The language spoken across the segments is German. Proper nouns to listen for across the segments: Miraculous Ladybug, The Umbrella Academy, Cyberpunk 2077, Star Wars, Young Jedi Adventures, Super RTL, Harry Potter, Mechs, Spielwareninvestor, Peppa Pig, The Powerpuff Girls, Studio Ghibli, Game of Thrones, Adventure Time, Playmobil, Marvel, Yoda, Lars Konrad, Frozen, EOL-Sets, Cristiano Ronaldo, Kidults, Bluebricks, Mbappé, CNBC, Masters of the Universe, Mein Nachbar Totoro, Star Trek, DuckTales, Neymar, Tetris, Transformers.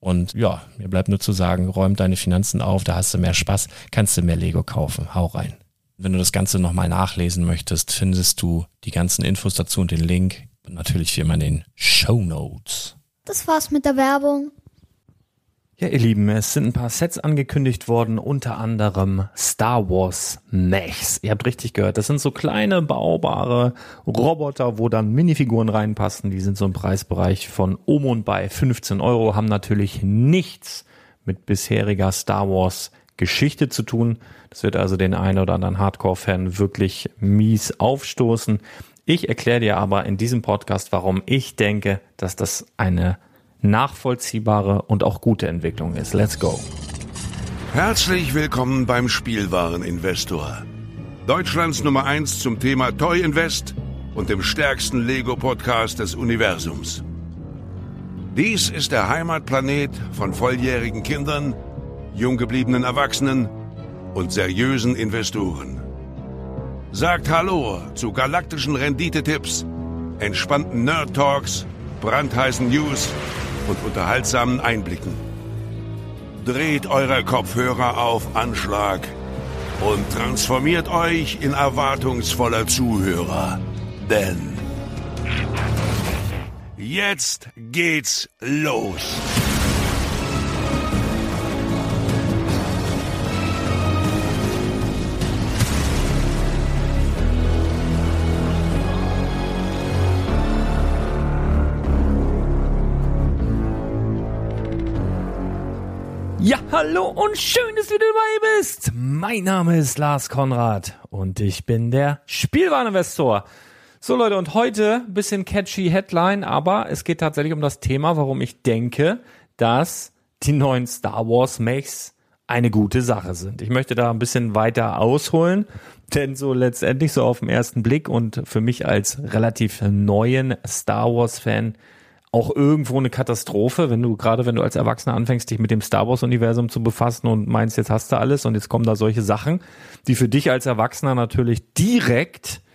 Und ja, mir bleibt nur zu sagen, räum deine Finanzen auf, da hast du mehr Spaß, kannst du mehr Lego kaufen. Hau rein. Wenn du das Ganze nochmal nachlesen möchtest, findest du die ganzen Infos dazu und den Link. Und natürlich wie immer in den Shownotes. Das war's mit der Werbung. Ja, ihr Lieben, es sind ein paar Sets angekündigt worden, unter anderem Star Wars Mechs. Ihr habt richtig gehört, das sind so kleine, baubare Roboter, wo dann Minifiguren reinpassen. Die sind so im Preisbereich von um und bei 15 €, haben natürlich nichts mit bisheriger Star Wars Geschichte zu tun. Das wird also den einen oder anderen Hardcore-Fan wirklich mies aufstoßen. Ich erkläre dir aber in diesem Podcast, warum ich denke, dass das eine nachvollziehbare und auch gute Entwicklung ist. Let's go. Herzlich willkommen beim Spielwareninvestor. Deutschlands Nummer 1 zum Thema Toy Invest und dem stärksten Lego-Podcast des Universums. Dies ist der Heimatplanet von volljährigen Kindern, jung gebliebenen Erwachsenen und seriösen Investoren. Sagt Hallo zu galaktischen Renditetipps, entspannten Nerd-Talks, brandheißen News und unterhaltsamen Einblicken. Dreht eure Kopfhörer auf Anschlag und transformiert euch in erwartungsvoller Zuhörer. Denn jetzt geht's los. Ja, hallo und schön, dass du dabei bist. Mein Name ist Lars Konrad und ich bin der Spielwareninvestor. So Leute, und heute ein bisschen catchy Headline, aber es geht tatsächlich um das Thema, warum ich denke, dass die neuen Star Wars Mechs eine gute Sache sind. Ich möchte da ein bisschen weiter ausholen, denn so letztendlich so auf den ersten Blick und für mich als relativ neuen Star Wars Fan auch irgendwo eine Katastrophe, wenn du als Erwachsener anfängst, dich mit dem Star Wars Universum zu befassen und meinst, jetzt hast du alles und jetzt kommen da solche Sachen, die für dich als Erwachsener natürlich direkt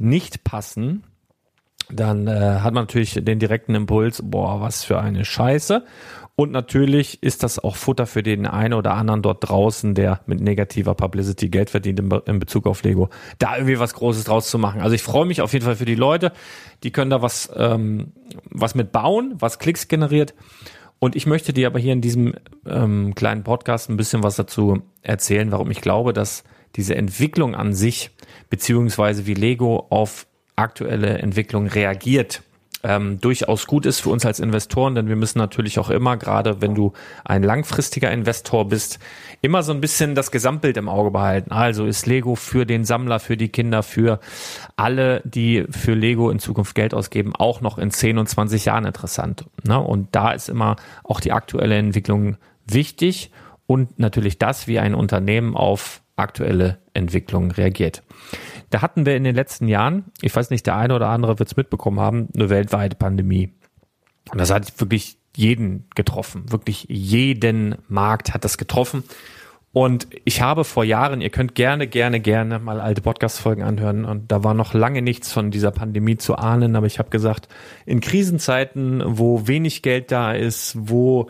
nicht passen. Dann hat man natürlich den direkten Impuls, boah, was für eine Scheiße. Und natürlich ist das auch Futter für den einen oder anderen dort draußen, der mit negativer Publicity Geld verdient in Bezug auf Lego, da irgendwie was Großes draus zu machen. Also ich freue mich auf jeden Fall für die Leute, die können da was mit bauen, was Klicks generiert. Und ich möchte dir aber hier in diesem kleinen Podcast ein bisschen was dazu erzählen, warum ich glaube, dass diese Entwicklung an sich, beziehungsweise wie Lego auf aktuelle Entwicklung reagiert, durchaus gut ist für uns als Investoren, denn wir müssen natürlich auch immer, gerade wenn du ein langfristiger Investor bist, immer so ein bisschen das Gesamtbild im Auge behalten. Also ist Lego für den Sammler, für die Kinder, für alle, die für Lego in Zukunft Geld ausgeben, auch noch in 10 und 20 Jahren interessant, ne? Und da ist immer auch die aktuelle Entwicklung wichtig und natürlich das, wie ein Unternehmen auf aktuelle Entwicklungen reagiert. Da hatten wir in den letzten Jahren, ich weiß nicht, der eine oder andere wird es mitbekommen haben, eine weltweite Pandemie. Und das hat wirklich jeden getroffen. Wirklich jeden Markt hat das getroffen. Und ich habe vor Jahren, ihr könnt gerne mal alte Podcast-Folgen anhören. Und da war noch lange nichts von dieser Pandemie zu ahnen. Aber ich habe gesagt, in Krisenzeiten, wo wenig Geld da ist, wo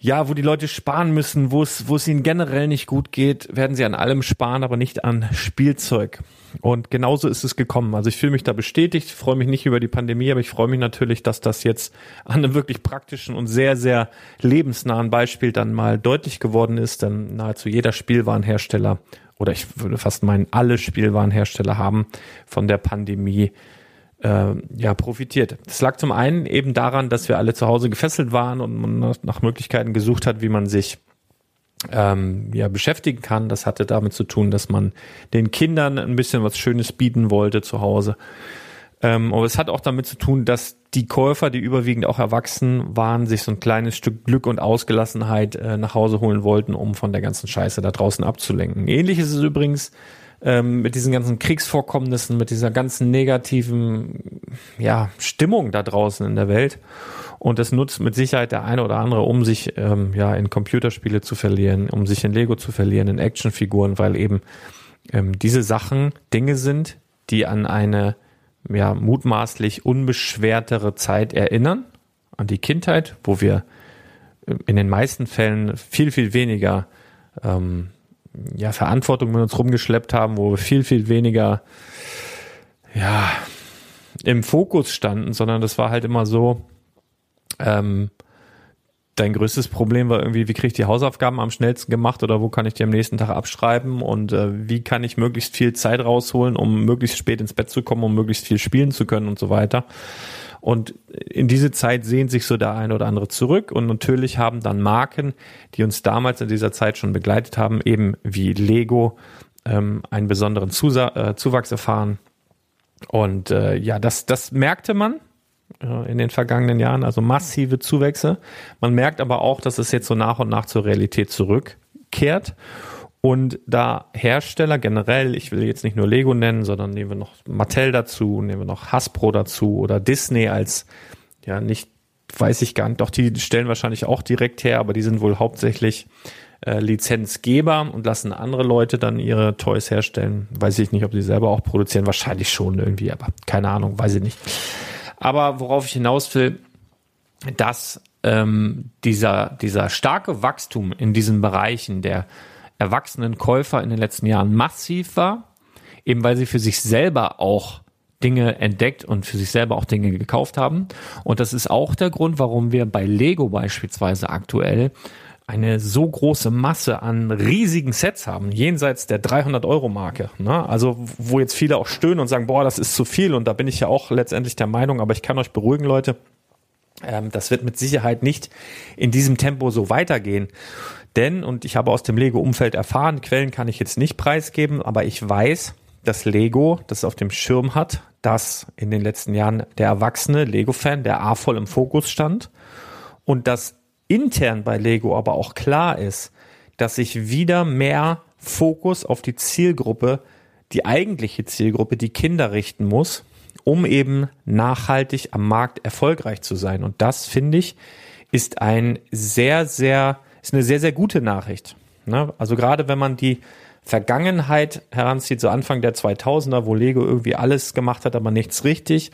die Leute sparen müssen, wo es ihnen generell nicht gut geht, werden sie an allem sparen, aber nicht an Spielzeug. Und genauso ist es gekommen. Also ich fühle mich da bestätigt, freue mich nicht über die Pandemie, aber ich freue mich natürlich, dass das jetzt an einem wirklich praktischen und sehr, sehr lebensnahen Beispiel dann mal deutlich geworden ist, denn nahezu jeder Spielwarenhersteller, oder ich würde fast meinen, alle Spielwarenhersteller haben von der Pandemie profitiert. Das lag zum einen eben daran, dass wir alle zu Hause gefesselt waren und man nach Möglichkeiten gesucht hat, wie man sich beschäftigen kann. Das hatte damit zu tun, dass man den Kindern ein bisschen was Schönes bieten wollte zu Hause. Aber es hat auch damit zu tun, dass die Käufer, die überwiegend auch erwachsen waren, sich so ein kleines Stück Glück und Ausgelassenheit nach Hause holen wollten, um von der ganzen Scheiße da draußen abzulenken. Ähnlich ist es übrigens mit diesen ganzen Kriegsvorkommnissen, mit dieser ganzen negativen Stimmung da draußen in der Welt. Und das nutzt mit Sicherheit der eine oder andere, um sich in Computerspiele zu verlieren, um sich in Lego zu verlieren, in Actionfiguren, weil eben diese Sachen Dinge sind, die an eine mutmaßlich unbeschwertere Zeit erinnern, an die Kindheit, wo wir in den meisten Fällen viel, viel weniger Verantwortung mit uns rumgeschleppt haben, wo wir viel, viel weniger im Fokus standen, sondern das war halt immer so, dein größtes Problem war irgendwie, wie kriege ich die Hausaufgaben am schnellsten gemacht oder wo kann ich die am nächsten Tag abschreiben und wie kann ich möglichst viel Zeit rausholen, um möglichst spät ins Bett zu kommen, um möglichst viel spielen zu können und so weiter. Und in diese Zeit sehnt sich so der ein oder andere zurück. Und natürlich haben dann Marken, die uns damals in dieser Zeit schon begleitet haben, eben wie Lego, einen besonderen Zuwachs erfahren. Und das merkte man in den vergangenen Jahren, also massive Zuwächse. Man merkt aber auch, dass es jetzt so nach und nach zur Realität zurückkehrt. Und da Hersteller generell, ich will jetzt nicht nur Lego nennen, sondern nehmen wir noch Mattel dazu, nehmen wir noch Hasbro dazu oder Disney als, die stellen wahrscheinlich auch direkt her, aber die sind wohl hauptsächlich Lizenzgeber und lassen andere Leute dann ihre Toys herstellen. Weiß ich nicht, ob die selber auch produzieren, wahrscheinlich schon irgendwie, aber keine Ahnung, weiß ich nicht. Aber worauf ich hinaus will, dass dieser starke Wachstum in diesen Bereichen der erwachsenen Käufer in den letzten Jahren massiv war, eben weil sie für sich selber auch Dinge entdeckt und für sich selber auch Dinge gekauft haben. Und das ist auch der Grund, warum wir bei Lego beispielsweise aktuell eine so große Masse an riesigen Sets haben, jenseits der 300-Euro-Marke. Ne? Also wo jetzt viele auch stöhnen und sagen, boah, das ist zu viel. Und da bin ich ja auch letztendlich der Meinung, aber ich kann euch beruhigen, Leute, das wird mit Sicherheit nicht in diesem Tempo so weitergehen. Denn, und ich habe aus dem Lego-Umfeld erfahren, Quellen kann ich jetzt nicht preisgeben, aber ich weiß, dass Lego das auf dem Schirm hat, dass in den letzten Jahren der erwachsene Lego-Fan, der A voll im Fokus stand und dass intern bei Lego aber auch klar ist, dass sich wieder mehr Fokus auf die Zielgruppe, die eigentliche Zielgruppe, die Kinder richten muss, um eben nachhaltig am Markt erfolgreich zu sein. Und das, finde ich, ist eine sehr, sehr gute Nachricht. Also gerade wenn man die Vergangenheit heranzieht, so Anfang der 2000er, wo Lego irgendwie alles gemacht hat, aber nichts richtig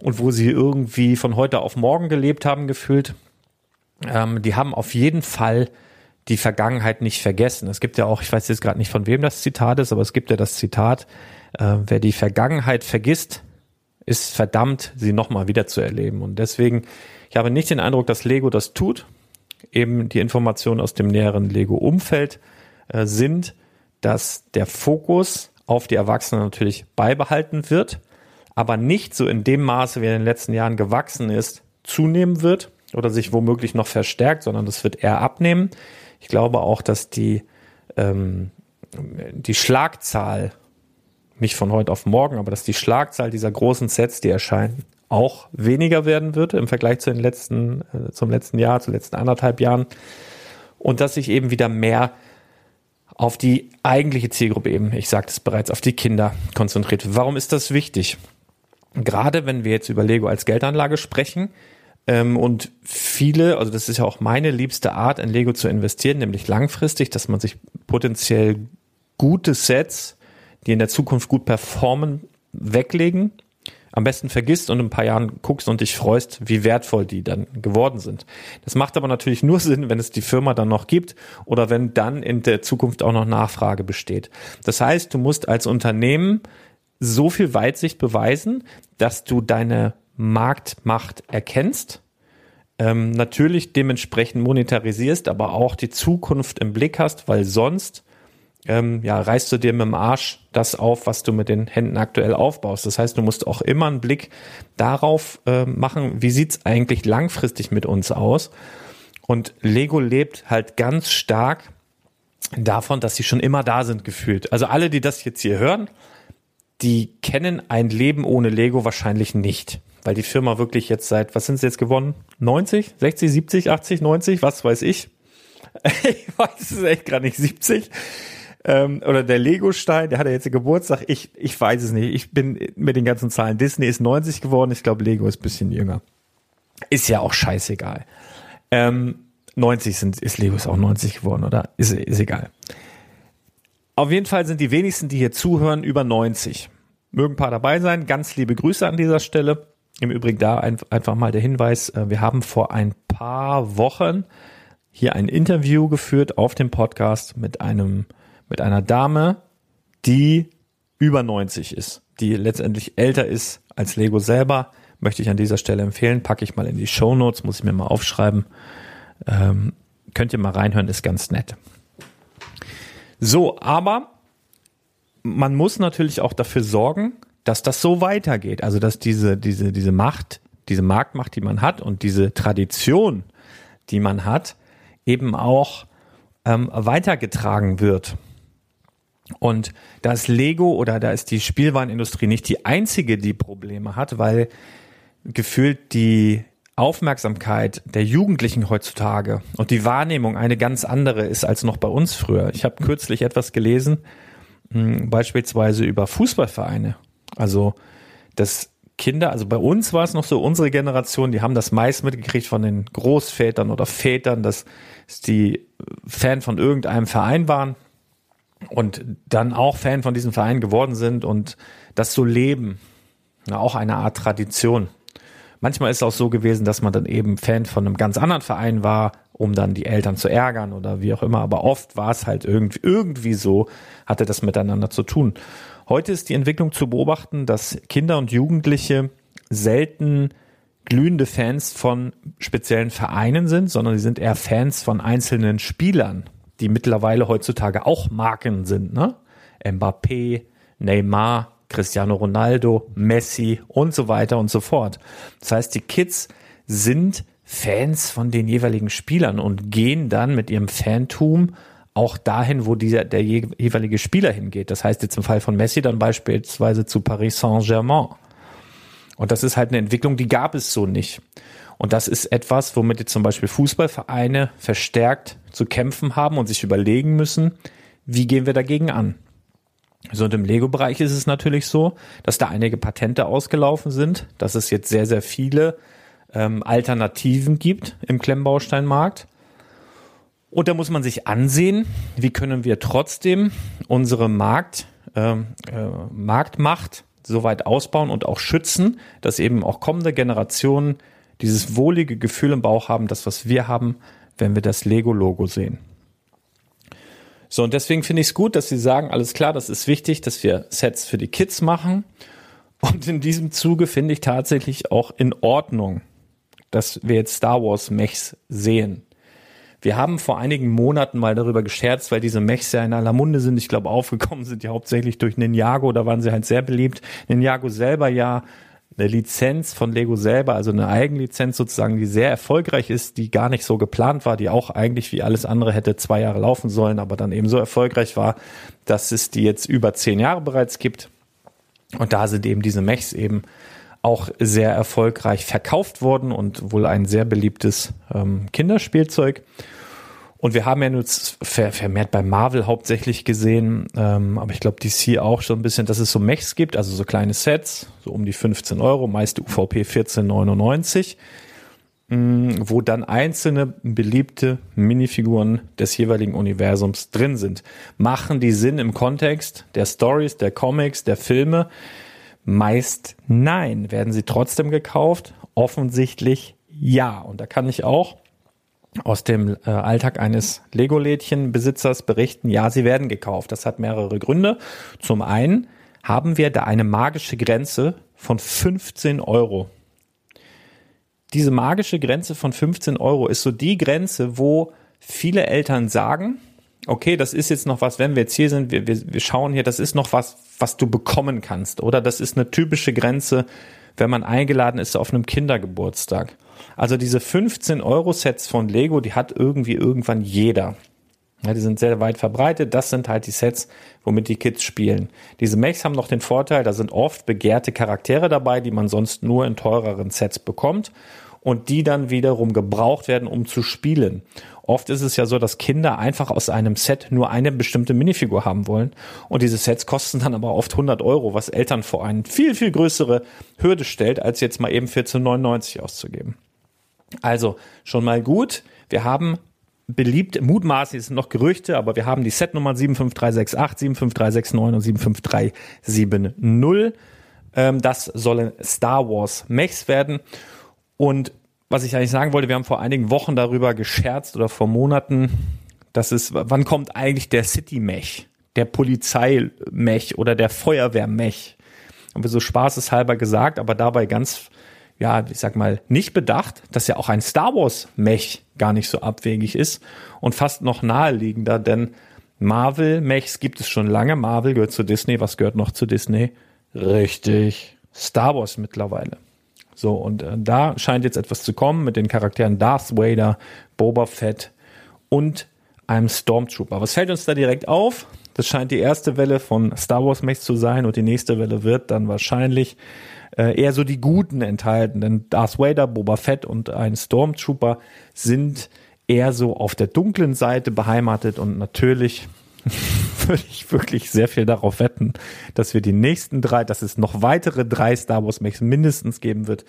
und wo sie irgendwie von heute auf morgen gelebt haben, gefühlt, die haben auf jeden Fall die Vergangenheit nicht vergessen. Es gibt ja auch, ich weiß jetzt gerade nicht, von wem das Zitat ist, aber es gibt ja das Zitat, wer die Vergangenheit vergisst, ist verdammt, sie nochmal wieder zu erleben. Und deswegen, ich habe nicht den Eindruck, dass Lego das tut, eben die Informationen aus dem näheren Lego-Umfeld sind, dass der Fokus auf die Erwachsenen natürlich beibehalten wird, aber nicht so in dem Maße, wie er in den letzten Jahren gewachsen ist, zunehmen wird oder sich womöglich noch verstärkt, sondern das wird eher abnehmen. Ich glaube auch, dass die Schlagzahl, nicht von heute auf morgen, aber dass die Schlagzahl dieser großen Sets, die erscheinen, auch weniger werden wird im Vergleich zu zum letzten Jahr, zu den letzten 1,5 Jahren. Und dass sich eben wieder mehr auf die eigentliche Zielgruppe eben, ich sagte es bereits, auf die Kinder konzentriert. Warum ist das wichtig? Gerade wenn wir jetzt über Lego als Geldanlage sprechen, und viele, also das ist ja auch meine liebste Art, in Lego zu investieren, nämlich langfristig, dass man sich potenziell gute Sets, die in der Zukunft gut performen, weglegen, am besten vergisst und in ein paar Jahren guckst und dich freust, wie wertvoll die dann geworden sind. Das macht aber natürlich nur Sinn, wenn es die Firma dann noch gibt oder wenn dann in der Zukunft auch noch Nachfrage besteht. Das heißt, du musst als Unternehmen so viel Weitsicht beweisen, dass du deine Marktmacht erkennst, natürlich dementsprechend monetarisierst, aber auch die Zukunft im Blick hast, weil sonst reißt du dir mit dem Arsch das auf, was du mit den Händen aktuell aufbaust. Das heißt, du musst auch immer einen Blick darauf machen, wie sieht es eigentlich langfristig mit uns aus. Und Lego lebt halt ganz stark davon, dass sie schon immer da sind, gefühlt. Also alle, die das jetzt hier hören, die kennen ein Leben ohne Lego wahrscheinlich nicht, weil die Firma wirklich jetzt seit, was sind sie jetzt gewonnen? 90, 60, 70, 80, 90, was weiß ich? Ich weiß es echt gerade nicht, 70. Oder der Lego-Stein, der hat ja jetzt den Geburtstag, ich weiß es nicht, ich bin mit den ganzen Zahlen, Disney ist 90 geworden, ich glaube Lego ist ein bisschen jünger. Ist ja auch scheißegal. 90 ist Lego ist auch 90 geworden, oder? Ist egal. Auf jeden Fall sind die wenigsten, die hier zuhören, über 90. Mögen ein paar dabei sein. Ganz liebe Grüße an dieser Stelle. Im Übrigen da einfach mal der Hinweis, wir haben vor ein paar Wochen hier ein Interview geführt auf dem Podcast mit einer Dame, die über 90 ist, die letztendlich älter ist als Lego selber. Möchte ich an dieser Stelle empfehlen. Packe ich mal in die Shownotes, muss ich mir mal aufschreiben. Könnt ihr mal reinhören, ist ganz nett. So, aber man muss natürlich auch dafür sorgen, dass das so weitergeht. Also, dass diese Macht, diese Marktmacht, die man hat und diese Tradition, die man hat, eben auch weitergetragen wird. Und da ist Lego oder da ist die Spielwarenindustrie nicht die einzige, die Probleme hat, weil gefühlt die Aufmerksamkeit der Jugendlichen heutzutage und die Wahrnehmung eine ganz andere ist als noch bei uns früher. Ich habe kürzlich etwas gelesen, beispielsweise über Fußballvereine. Also, dass Kinder, also bei uns war es noch so, unsere Generation, die haben das meist mitgekriegt von den Großvätern oder Vätern, dass die Fan von irgendeinem Verein waren und dann auch Fan von diesem Verein geworden sind und das so leben. Ja, auch eine Art Tradition. Manchmal ist es auch so gewesen, dass man dann eben Fan von einem ganz anderen Verein war, um dann die Eltern zu ärgern oder wie auch immer. Aber oft war es halt irgendwie so, hatte das miteinander zu tun. Heute ist die Entwicklung zu beobachten, dass Kinder und Jugendliche selten glühende Fans von speziellen Vereinen sind, sondern sie sind eher Fans von einzelnen Spielern, die mittlerweile heutzutage auch Marken sind, ne? Mbappé, Neymar, Cristiano Ronaldo, Messi und so weiter und so fort. Das heißt, die Kids sind Fans von den jeweiligen Spielern und gehen dann mit ihrem Fantum auch dahin, wo der jeweilige Spieler hingeht. Das heißt jetzt im Fall von Messi dann beispielsweise zu Paris Saint-Germain. Und das ist halt eine Entwicklung, die gab es so nicht. Und das ist etwas, womit jetzt zum Beispiel Fußballvereine verstärkt zu kämpfen haben und sich überlegen müssen, wie gehen wir dagegen an. So, und im Lego-Bereich ist es natürlich so, dass da einige Patente ausgelaufen sind, dass es jetzt sehr, sehr viele Alternativen gibt im Klemmbausteinmarkt. Und da muss man sich ansehen, wie können wir trotzdem unsere Marktmacht so weit ausbauen und auch schützen, dass eben auch kommende Generationen dieses wohlige Gefühl im Bauch haben, das, was wir haben, wenn wir das Lego-Logo sehen. So, und deswegen finde ich es gut, dass sie sagen, alles klar, das ist wichtig, dass wir Sets für die Kids machen. Und in diesem Zuge finde ich tatsächlich auch in Ordnung, dass wir jetzt Star Wars Mechs sehen. Wir haben vor einigen Monaten mal darüber gescherzt, weil diese Mechs ja in aller Munde sind. Ich glaube, aufgekommen sind die hauptsächlich durch Ninjago, da waren sie halt sehr beliebt. Ninjago selber ja eine Lizenz von Lego selber, also eine Eigenlizenz sozusagen, die sehr erfolgreich ist, die gar nicht so geplant war, die auch eigentlich wie alles andere hätte 2 Jahre laufen sollen, aber dann eben so erfolgreich war, dass es die jetzt über 10 Jahre bereits gibt. Und da sind eben diese Mechs eben auch sehr erfolgreich verkauft worden und wohl ein sehr beliebtes Kinderspielzeug. Und wir haben ja jetzt vermehrt bei Marvel hauptsächlich gesehen, aber ich glaube DC auch schon ein bisschen, dass es so Mechs gibt, also so kleine Sets, so um die 15 Euro, meist UVP 14,99, wo dann einzelne beliebte Minifiguren des jeweiligen Universums drin sind. Machen die Sinn im Kontext der Stories, der Comics, der Filme? Meist nein. Werden sie trotzdem gekauft? Offensichtlich ja. Und da kann ich auch aus dem Alltag eines Lego-Lädchen-Besitzers berichten, ja, sie werden gekauft. Das hat mehrere Gründe. Zum einen haben wir da eine magische Grenze von 15 Euro. Diese magische Grenze von 15 Euro ist so die Grenze, wo viele Eltern sagen, okay, das ist jetzt noch was, wenn wir jetzt hier sind, wir schauen hier, das ist noch was, was du bekommen kannst. Oder das ist eine typische Grenze, wenn man eingeladen ist auf einem Kindergeburtstag. Also diese 15-Euro-Sets von Lego, die hat irgendwie irgendwann jeder. Ja, die sind sehr weit verbreitet. Das sind halt die Sets, womit die Kids spielen. Diese Mechs haben noch den Vorteil, da sind oft begehrte Charaktere dabei, die man sonst nur in teureren Sets bekommt und die dann wiederum gebraucht werden, um zu spielen. Oft ist es ja so, dass Kinder einfach aus einem Set nur eine bestimmte Minifigur haben wollen. Und diese Sets kosten dann aber oft 100 Euro, was Eltern vor eine viel, viel größere Hürde stellt, als jetzt mal eben 14,99 auszugeben. Also schon mal gut, wir haben beliebt, mutmaßlich, es sind noch Gerüchte, aber wir haben die Setnummern 75368, 75369 und 75370. Das sollen Star Wars Mechs werden. Und was ich eigentlich sagen wollte, wir haben vor einigen Wochen darüber gescherzt oder vor Monaten, dass es, wann kommt eigentlich der City-Mech, der Polizei-Mech oder der Feuerwehr-Mech? Haben wir so spaßeshalber gesagt, aber dabei ganz, ja, ich sag mal, nicht bedacht, dass ja auch ein Star Wars-Mech gar nicht so abwegig ist und fast noch naheliegender, denn Marvel-Mechs gibt es schon lange. Marvel gehört zu Disney. Was gehört noch zu Disney? Richtig, Star Wars mittlerweile. So, und da scheint jetzt etwas zu kommen mit den Charakteren Darth Vader, Boba Fett und einem Stormtrooper. Was fällt uns da direkt auf? Das scheint die erste Welle von Star Wars Mechs zu sein und die nächste Welle wird dann wahrscheinlich eher so die Guten enthalten, denn Darth Vader, Boba Fett und ein Stormtrooper sind eher so auf der dunklen Seite beheimatet und natürlich würde ich wirklich sehr viel darauf wetten, dass wir die nächsten 3, dass es noch weitere 3 Star Wars Mechs mindestens geben wird,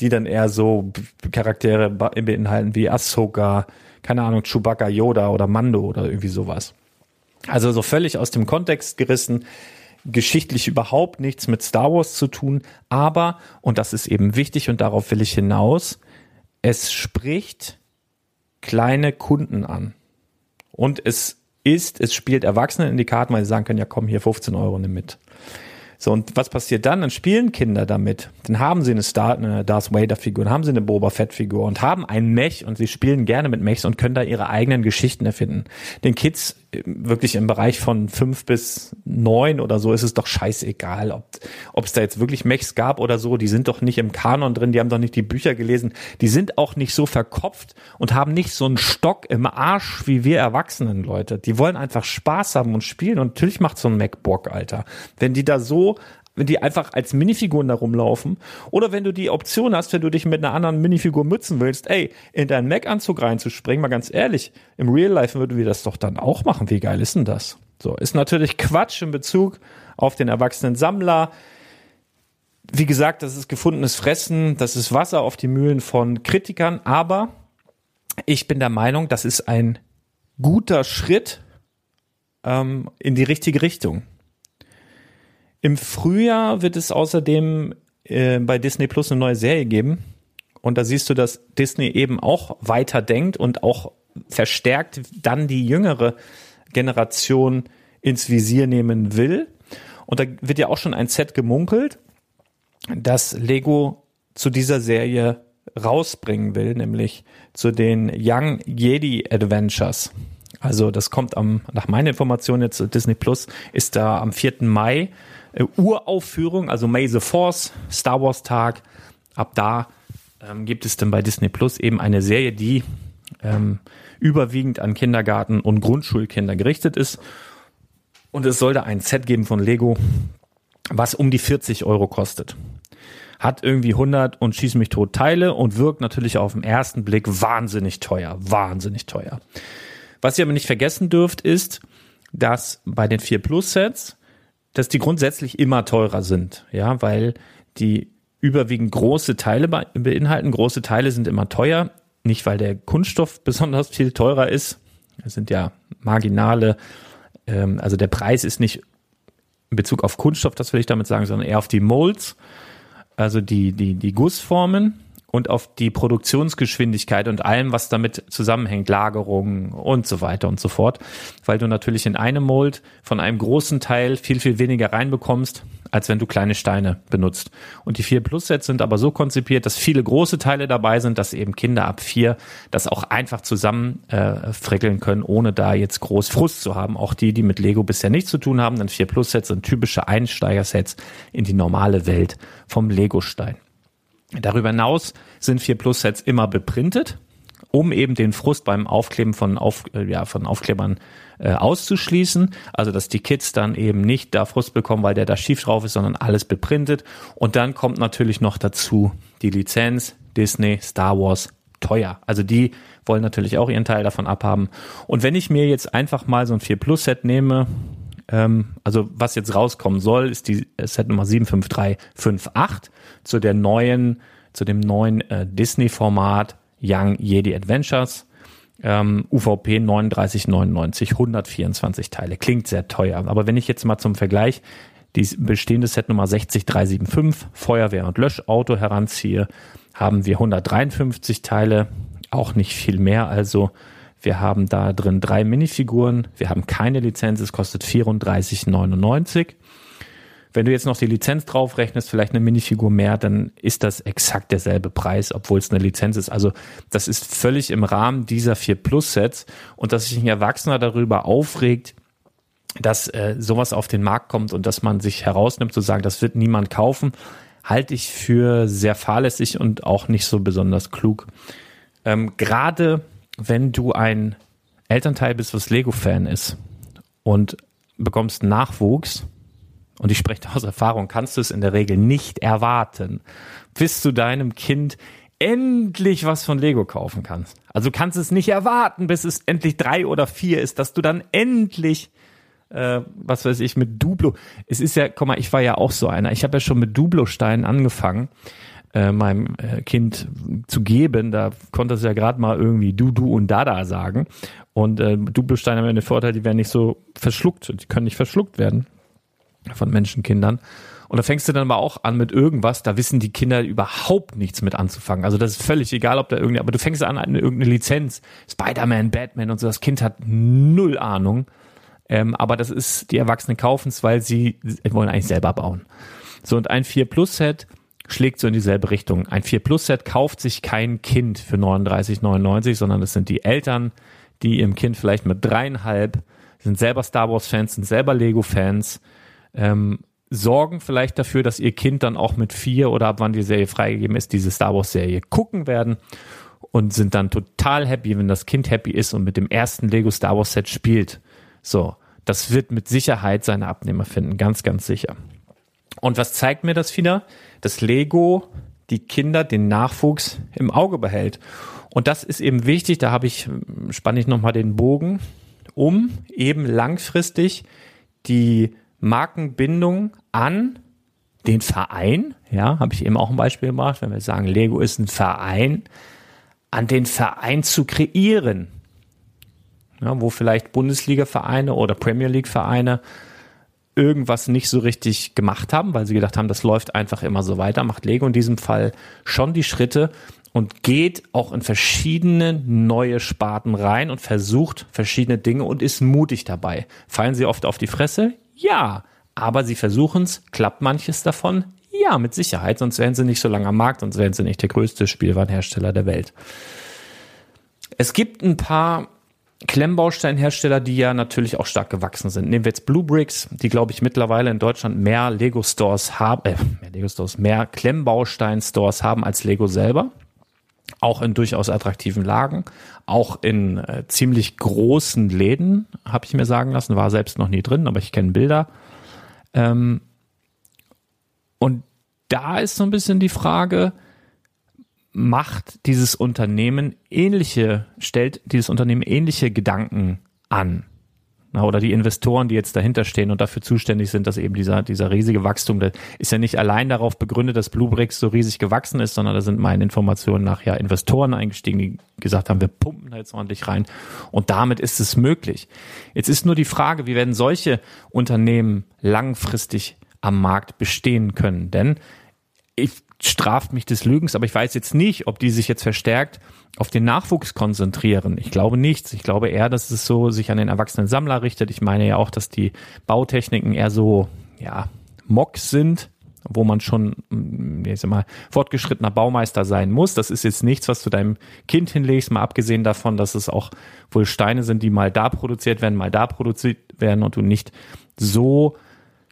die dann eher so Charaktere beinhalten wie Ahsoka, keine Ahnung, Chewbacca, Yoda oder Mando oder irgendwie sowas. Also so völlig aus dem Kontext gerissen, geschichtlich überhaupt nichts mit Star Wars zu tun, aber, und das ist eben wichtig und darauf will ich hinaus, es spricht kleine Kunden an. Und es spielt Erwachsene in die Karten, weil sie sagen können, ja komm, hier 15 Euro, nimm mit. So, und was passiert dann? Dann spielen Kinder damit. Dann haben sie eine Darth Vader-Figur, dann haben sie eine Boba Fett-Figur und haben einen Mech und sie spielen gerne mit Mechs und können da ihre eigenen Geschichten erfinden. Den Kids wirklich im Bereich von 5 bis 9 oder so ist es doch scheißegal, ob es da jetzt wirklich Mechs gab oder so. Die sind doch nicht im Kanon drin, die haben doch nicht die Bücher gelesen. Die sind auch nicht so verkopft und haben nicht so einen Stock im Arsch wie wir erwachsenen Leute. Die wollen einfach Spaß haben und spielen und natürlich macht so ein Mac Bock, Alter. Wenn die da so wenn die einfach als Minifiguren da rumlaufen. Oder wenn du die Option hast, wenn du dich mit einer anderen Minifigur mützen willst, ey, in deinen Mac-Anzug reinzuspringen, mal ganz ehrlich, im Real Life würden wir das doch dann auch machen. Wie geil ist denn das? So, ist natürlich Quatsch in Bezug auf den erwachsenen Sammler. Wie gesagt, das ist gefundenes Fressen, das ist Wasser auf die Mühlen von Kritikern, aber ich bin der Meinung, das ist ein guter Schritt in die richtige Richtung. Im Frühjahr wird es außerdem bei Disney Plus eine neue Serie geben und da siehst du, dass Disney eben auch weiterdenkt und auch verstärkt dann die jüngere Generation ins Visier nehmen will. Und da wird ja auch schon ein Set gemunkelt, das Lego zu dieser Serie rausbringen will, nämlich zu den Young Jedi Adventures. Also das kommt nach meinen Informationen jetzt, Disney Plus ist da am 4. Mai Uraufführung, also May the Force, Star Wars Tag. Ab da gibt es dann bei Disney Plus eben eine Serie, die überwiegend an Kindergarten- und Grundschulkinder gerichtet ist. Und es soll da ein Set geben von Lego, was um die 40 Euro kostet. Hat irgendwie 100 und schieß mich tot Teile und wirkt natürlich auf den ersten Blick wahnsinnig teuer. Wahnsinnig teuer. Was ihr aber nicht vergessen dürft, ist, dass bei den 4-Plus-Sets, dass die grundsätzlich immer teurer sind. Ja, weil die überwiegend große Teile beinhalten. Große Teile sind immer teuer. Nicht, weil der Kunststoff besonders viel teurer ist. Es sind ja marginale, also der Preis ist nicht in Bezug auf Kunststoff, das will ich damit sagen, sondern eher auf die Molds, also die Gussformen und auf die Produktionsgeschwindigkeit und allem, was damit zusammenhängt, Lagerungen und so weiter und so fort, weil du natürlich in einem Mold von einem großen Teil viel, viel weniger reinbekommst, als wenn du kleine Steine benutzt. Und die 4-Plus-Sets sind aber so konzipiert, dass viele große Teile dabei sind, dass eben Kinder ab 4 das auch einfach zusammen frickeln können, ohne da jetzt groß Frust zu haben. Auch die mit Lego bisher nichts zu tun haben, denn 4-Plus-Sets sind typische Einsteigersets in die normale Welt vom Lego-Stein. Darüber hinaus sind 4-Plus-Sets immer beprintet, um eben den Frust beim Aufkleben von Aufklebern auszuschließen. Also, dass die Kids dann eben nicht da Frust bekommen, weil der da schief drauf ist, sondern alles beprintet. Und dann kommt natürlich noch dazu die Lizenz Disney, Star Wars, teuer. Also die wollen natürlich auch ihren Teil davon abhaben. Und wenn ich mir jetzt einfach mal so ein 4-Plus-Set nehme, also was jetzt rauskommen soll, ist die Set Nummer 75358 zu dem neuen Disney-Format Young Jedi Adventures, UVP 39,99, 124 Teile. Klingt sehr teuer, aber wenn ich jetzt mal zum Vergleich die bestehende Set Nummer 60375 Feuerwehr und Löschauto heranziehe, haben wir 153 Teile, auch nicht viel mehr, also wir haben da drin 3 Minifiguren, wir haben keine Lizenz, es kostet 34,99. Wenn du jetzt noch die Lizenz draufrechnest, vielleicht eine Minifigur mehr, dann ist das exakt derselbe Preis, obwohl es eine Lizenz ist. Also das ist völlig im Rahmen dieser 4-Plus-Sets und dass sich ein Erwachsener darüber aufregt, dass sowas auf den Markt kommt und dass man sich herausnimmt zu sagen, das wird niemand kaufen, halte ich für sehr fahrlässig und auch nicht so besonders klug. Gerade wenn du ein Elternteil bist, was Lego-Fan ist und bekommst Nachwuchs, und ich spreche aus Erfahrung, kannst du es in der Regel nicht erwarten, bis du deinem Kind endlich was von Lego kaufen kannst. Also du kannst es nicht erwarten, bis es endlich 3 oder 4 ist, dass du dann endlich, was weiß ich, mit Duplo, es ist ja, guck mal, ich war ja auch so einer, ich habe ja schon mit Duplo-Steinen angefangen, meinem Kind zu geben, da konnte es ja gerade mal irgendwie du und dada sagen und Duplosteine haben ja den Vorteil, die werden nicht so verschluckt, die können nicht verschluckt werden von Menschenkindern und da fängst du dann aber auch an mit irgendwas, da wissen die Kinder überhaupt nichts mit anzufangen, also das ist völlig egal, ob da irgendwie, aber du fängst an irgendeine Lizenz, Spider-Man, Batman und so, das Kind hat null Ahnung, aber das ist, die Erwachsenen kaufen es, weil sie wollen eigentlich selber bauen. So und ein 4-Plus-Set schlägt so in dieselbe Richtung. Ein 4-Plus-Set kauft sich kein Kind für 39,99, sondern das sind die Eltern, die ihrem Kind vielleicht mit 3,5, sind selber Star Wars-Fans, sind selber Lego-Fans, sorgen vielleicht dafür, dass ihr Kind dann auch mit 4 oder ab wann die Serie freigegeben ist, diese Star Wars-Serie gucken werden und sind dann total happy, wenn das Kind happy ist und mit dem ersten Lego-Star Wars-Set spielt. So, das wird mit Sicherheit seine Abnehmer finden, ganz, ganz sicher. Und was zeigt mir das wieder? Dass Lego die Kinder, den Nachwuchs im Auge behält. Und das ist eben wichtig, da spanne ich nochmal den Bogen, um eben langfristig die Markenbindung an den Verein, ja, habe ich eben auch ein Beispiel gemacht, wenn wir sagen, Lego ist ein Verein, an den Verein zu kreieren. Ja, wo vielleicht Bundesliga-Vereine oder Premier League-Vereine irgendwas nicht so richtig gemacht haben, weil sie gedacht haben, das läuft einfach immer so weiter, macht Lego in diesem Fall schon die Schritte und geht auch in verschiedene neue Sparten rein und versucht verschiedene Dinge und ist mutig dabei. Fallen sie oft auf die Fresse? Ja, aber sie versuchen es. Klappt manches davon? Ja, mit Sicherheit, sonst wären sie nicht so lange am Markt, sonst wären sie nicht der größte Spielwarenhersteller der Welt. Es gibt ein paar Klemmbausteinhersteller, die ja natürlich auch stark gewachsen sind. Nehmen wir jetzt Bluebricks, die, glaube ich, mittlerweile in Deutschland mehr Lego-Stores haben, mehr Klemmbaustein-Stores haben als Lego selber. Auch in durchaus attraktiven Lagen, auch in ziemlich großen Läden, habe ich mir sagen lassen, war selbst noch nie drin, aber ich kenne Bilder. Und da ist so ein bisschen die Frage, stellt dieses Unternehmen ähnliche Gedanken an? Oder die Investoren, die jetzt dahinter stehen und dafür zuständig sind, dass eben dieser riesige Wachstum, der ist ja nicht allein darauf begründet, dass Bluebricks so riesig gewachsen ist, sondern da sind meinen Informationen nach ja Investoren eingestiegen, die gesagt haben, wir pumpen da jetzt ordentlich rein und damit ist es möglich. Jetzt ist nur die Frage, wie werden solche Unternehmen langfristig am Markt bestehen können? Denn straft mich des Lügens, aber ich weiß jetzt nicht, ob die sich jetzt verstärkt auf den Nachwuchs konzentrieren. Ich glaube nichts. Ich glaube eher, dass es so sich an den erwachsenen Sammler richtet. Ich meine ja auch, dass die Bautechniken eher so, ja, Mocks sind, wo man schon, fortgeschrittener Baumeister sein muss. Das ist jetzt nichts, was du deinem Kind hinlegst, mal abgesehen davon, dass es auch wohl Steine sind, die mal da produziert werden und du nicht so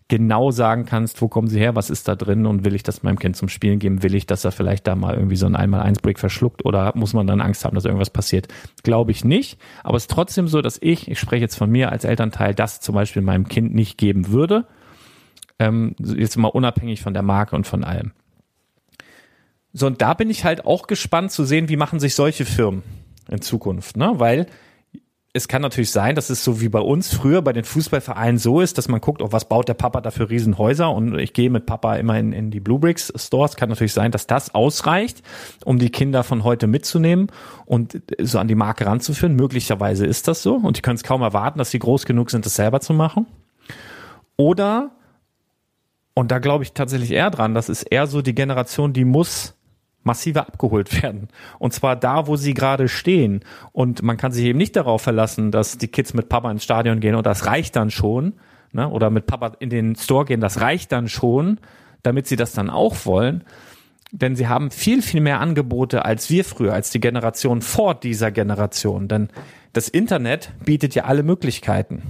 genau sagen kannst, wo kommen sie her, was ist da drin und will ich das meinem Kind zum Spielen geben, will ich, dass er vielleicht da mal irgendwie so ein 1x1-Brick verschluckt oder muss man dann Angst haben, dass irgendwas passiert? Glaube ich nicht, aber es ist trotzdem so, dass ich spreche jetzt von mir als Elternteil, das zum Beispiel meinem Kind nicht geben würde, jetzt mal unabhängig von der Marke und von allem. So, und da bin ich halt auch gespannt zu sehen, wie machen sich solche Firmen in Zukunft, ne? Weil es kann natürlich sein, dass es so wie bei uns früher bei den Fußballvereinen so ist, dass man guckt, was baut der Papa da für Riesenhäuser und ich gehe mit Papa immer in die Bluebricks-Stores. Kann natürlich sein, dass das ausreicht, um die Kinder von heute mitzunehmen und so an die Marke ranzuführen. Möglicherweise ist das so und die können es kaum erwarten, dass sie groß genug sind, das selber zu machen. Oder, und da glaube ich tatsächlich eher dran, das ist eher so die Generation, die muss massiver abgeholt werden. Und zwar da, wo sie gerade stehen. Und man kann sich eben nicht darauf verlassen, dass die Kids mit Papa ins Stadion gehen und das reicht dann schon. Ne? Oder mit Papa in den Store gehen, das reicht dann schon, damit sie das dann auch wollen. Denn sie haben viel, viel mehr Angebote als wir früher, als die Generation vor dieser Generation. Denn das Internet bietet ja alle Möglichkeiten.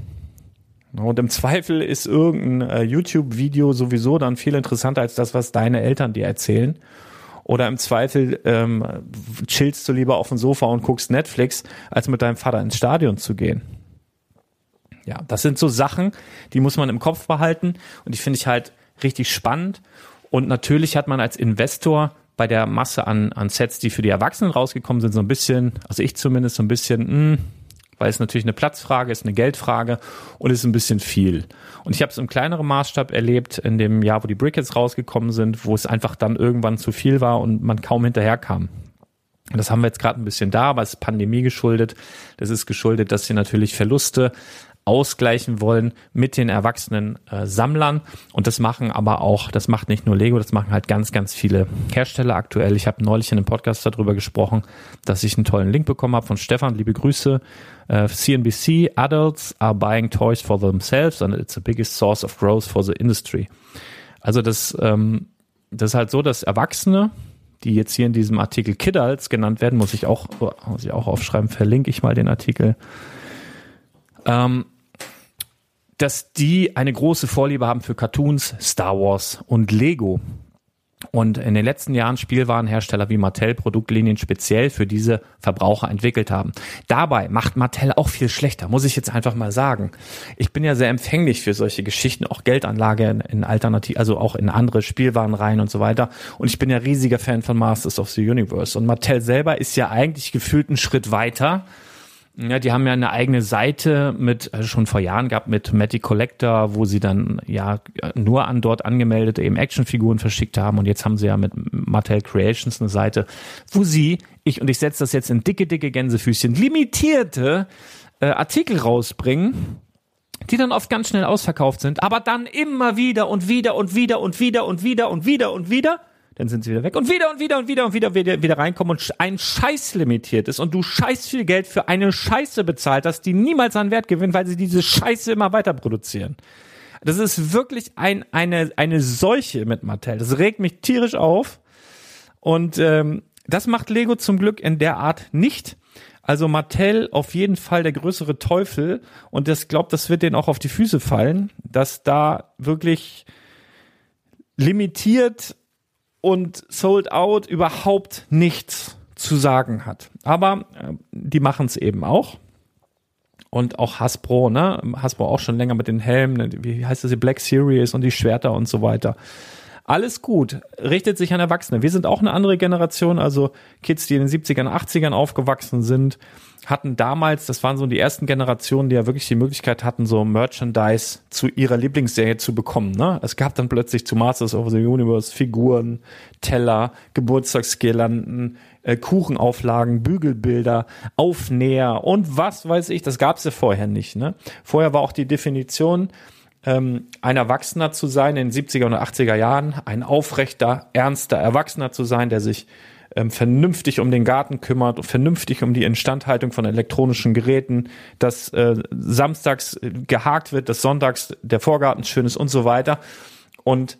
Und im Zweifel ist irgendein YouTube-Video sowieso dann viel interessanter als das, was deine Eltern dir erzählen. Oder im Zweifel chillst du lieber auf dem Sofa und guckst Netflix, als mit deinem Vater ins Stadion zu gehen. Ja, das sind so Sachen, die muss man im Kopf behalten und die finde ich halt richtig spannend. Und natürlich hat man als Investor bei der Masse an Sets, die für die Erwachsenen rausgekommen sind, so ein bisschen, also ich zumindest so ein bisschen, weil es natürlich eine Platzfrage ist, eine Geldfrage und ist ein bisschen viel. Und ich habe es im kleineren Maßstab erlebt, in dem Jahr, wo die Brickets rausgekommen sind, wo es einfach dann irgendwann zu viel war und man kaum hinterherkam. Und das haben wir jetzt gerade ein bisschen da, aber es ist Pandemie geschuldet. Das ist geschuldet, dass sie natürlich Verluste ausgleichen wollen mit den erwachsenen Sammlern. Und das machen aber auch, das macht nicht nur Lego, das machen halt ganz, ganz viele Hersteller aktuell. Ich habe neulich in einem Podcast darüber gesprochen, dass ich einen tollen Link bekommen habe von Stefan, liebe Grüße. CNBC, Adults are buying toys for themselves and it's the biggest source of growth for the industry. Also das ist halt so, dass Erwachsene, die jetzt hier in diesem Artikel Kidults genannt werden, muss ich auch aufschreiben, verlinke ich mal den Artikel, dass die eine große Vorliebe haben für Cartoons, Star Wars und Lego. Und in den letzten Jahren Spielwarenhersteller wie Mattel Produktlinien speziell für diese Verbraucher entwickelt haben. Dabei macht Mattel auch viel schlechter, muss ich jetzt einfach mal sagen. Ich bin ja sehr empfänglich für solche Geschichten, auch Geldanlage in Alternativ, also auch in andere Spielwarenreihen und so weiter. Und ich bin ja riesiger Fan von Masters of the Universe. Und Mattel selber ist ja eigentlich gefühlt einen Schritt weiter. Ja, die haben ja eine eigene Seite mit, also schon vor Jahren gab, mit Matty Collector, wo sie dann ja nur an dort angemeldete eben Actionfiguren verschickt haben, und jetzt haben sie ja mit Mattel Creations eine Seite, wo sie, ich setze das jetzt in dicke Gänsefüßchen, limitierte Artikel rausbringen, die dann oft ganz schnell ausverkauft sind, aber dann immer wieder. Dann sind sie wieder weg und wieder reinkommen und ein Scheiß limitiert ist und du scheiß viel Geld für eine Scheiße bezahlt hast, die niemals an Wert gewinnt, weil sie diese Scheiße immer weiter produzieren. Das ist wirklich eine Seuche mit Mattel. Das regt mich tierisch auf, und das macht Lego zum Glück in der Art nicht. Also Mattel auf jeden Fall der größere Teufel, und das glaubt, das wird denen auch auf die Füße fallen, dass da wirklich limitiert und sold out überhaupt nichts zu sagen hat. Aber die machen es eben auch. Und auch Hasbro, ne? Hasbro auch schon länger mit den Helmen, wie heißt das, die Black Series und die Schwerter und so weiter. Alles gut, richtet sich an Erwachsene. Wir sind auch eine andere Generation, also Kids, die in den 70ern, 80ern aufgewachsen sind, hatten damals, das waren so die ersten Generationen, die ja wirklich die Möglichkeit hatten, so Merchandise zu ihrer Lieblingsserie zu bekommen, ne? Es gab dann plötzlich zu Masters of the Universe Figuren, Teller, Geburtstagsgirlanden, Kuchenauflagen, Bügelbilder, Aufnäher und was weiß ich, das gab's ja vorher nicht, ne? Vorher war auch die Definition, ein Erwachsener zu sein in den 70er und 80er Jahren, ein aufrechter, ernster Erwachsener zu sein, der sich vernünftig um den Garten kümmert und vernünftig um die Instandhaltung von elektronischen Geräten, dass samstags gehakt wird, dass sonntags der Vorgarten schön ist und so weiter. Und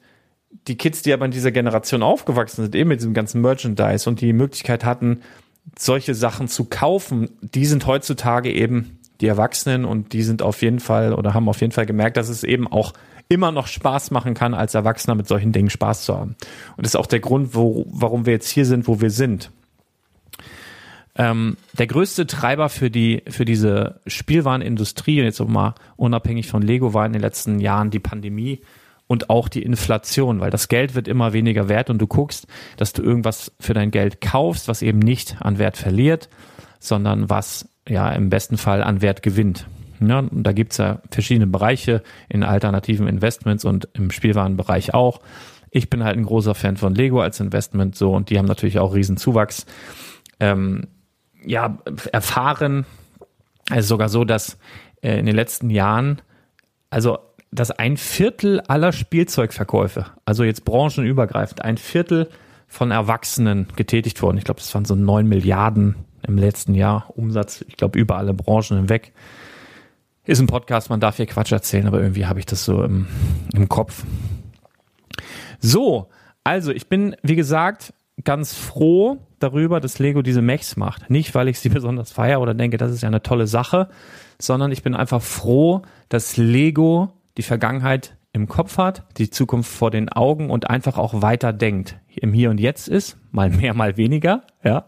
die Kids, die aber in dieser Generation aufgewachsen sind, eben mit diesem ganzen Merchandise und die Möglichkeit hatten, solche Sachen zu kaufen, die sind heutzutage eben die Erwachsenen, und die sind auf jeden Fall oder haben auf jeden Fall gemerkt, dass es eben auch immer noch Spaß machen kann, als Erwachsener mit solchen Dingen Spaß zu haben. Und das ist auch der Grund, warum wir jetzt hier sind, wo wir sind. Der größte Treiber für diese Spielwarenindustrie, jetzt auch mal unabhängig von Lego, war in den letzten Jahren die Pandemie und auch die Inflation, weil das Geld wird immer weniger wert und du guckst, dass du irgendwas für dein Geld kaufst, was eben nicht an Wert verliert, sondern was ja im besten Fall an Wert gewinnt. Ja, und da gibt's ja verschiedene Bereiche in alternativen Investments und im Spielwarenbereich auch. Ich bin halt ein großer Fan von Lego als Investment, so, und die haben natürlich auch riesen Zuwachs erfahren. Es ist sogar so, dass in den letzten Jahren, also dass 1/4 aller Spielzeugverkäufe, also jetzt branchenübergreifend, 1/4 von Erwachsenen getätigt wurden. Ich glaube, das waren so 9 Milliarden im letzten Jahr Umsatz, ich glaube, über alle Branchen hinweg. Ist ein Podcast, man darf hier Quatsch erzählen, aber irgendwie habe ich das so im Kopf. So, also ich bin, wie gesagt, ganz froh darüber, dass Lego diese Mechs macht. Nicht, weil ich sie besonders feiere oder denke, das ist ja eine tolle Sache, sondern ich bin einfach froh, dass Lego die Vergangenheit im Kopf hat, die Zukunft vor den Augen und einfach auch weiter denkt. Im Hier und Jetzt ist, mal mehr, mal weniger, ja,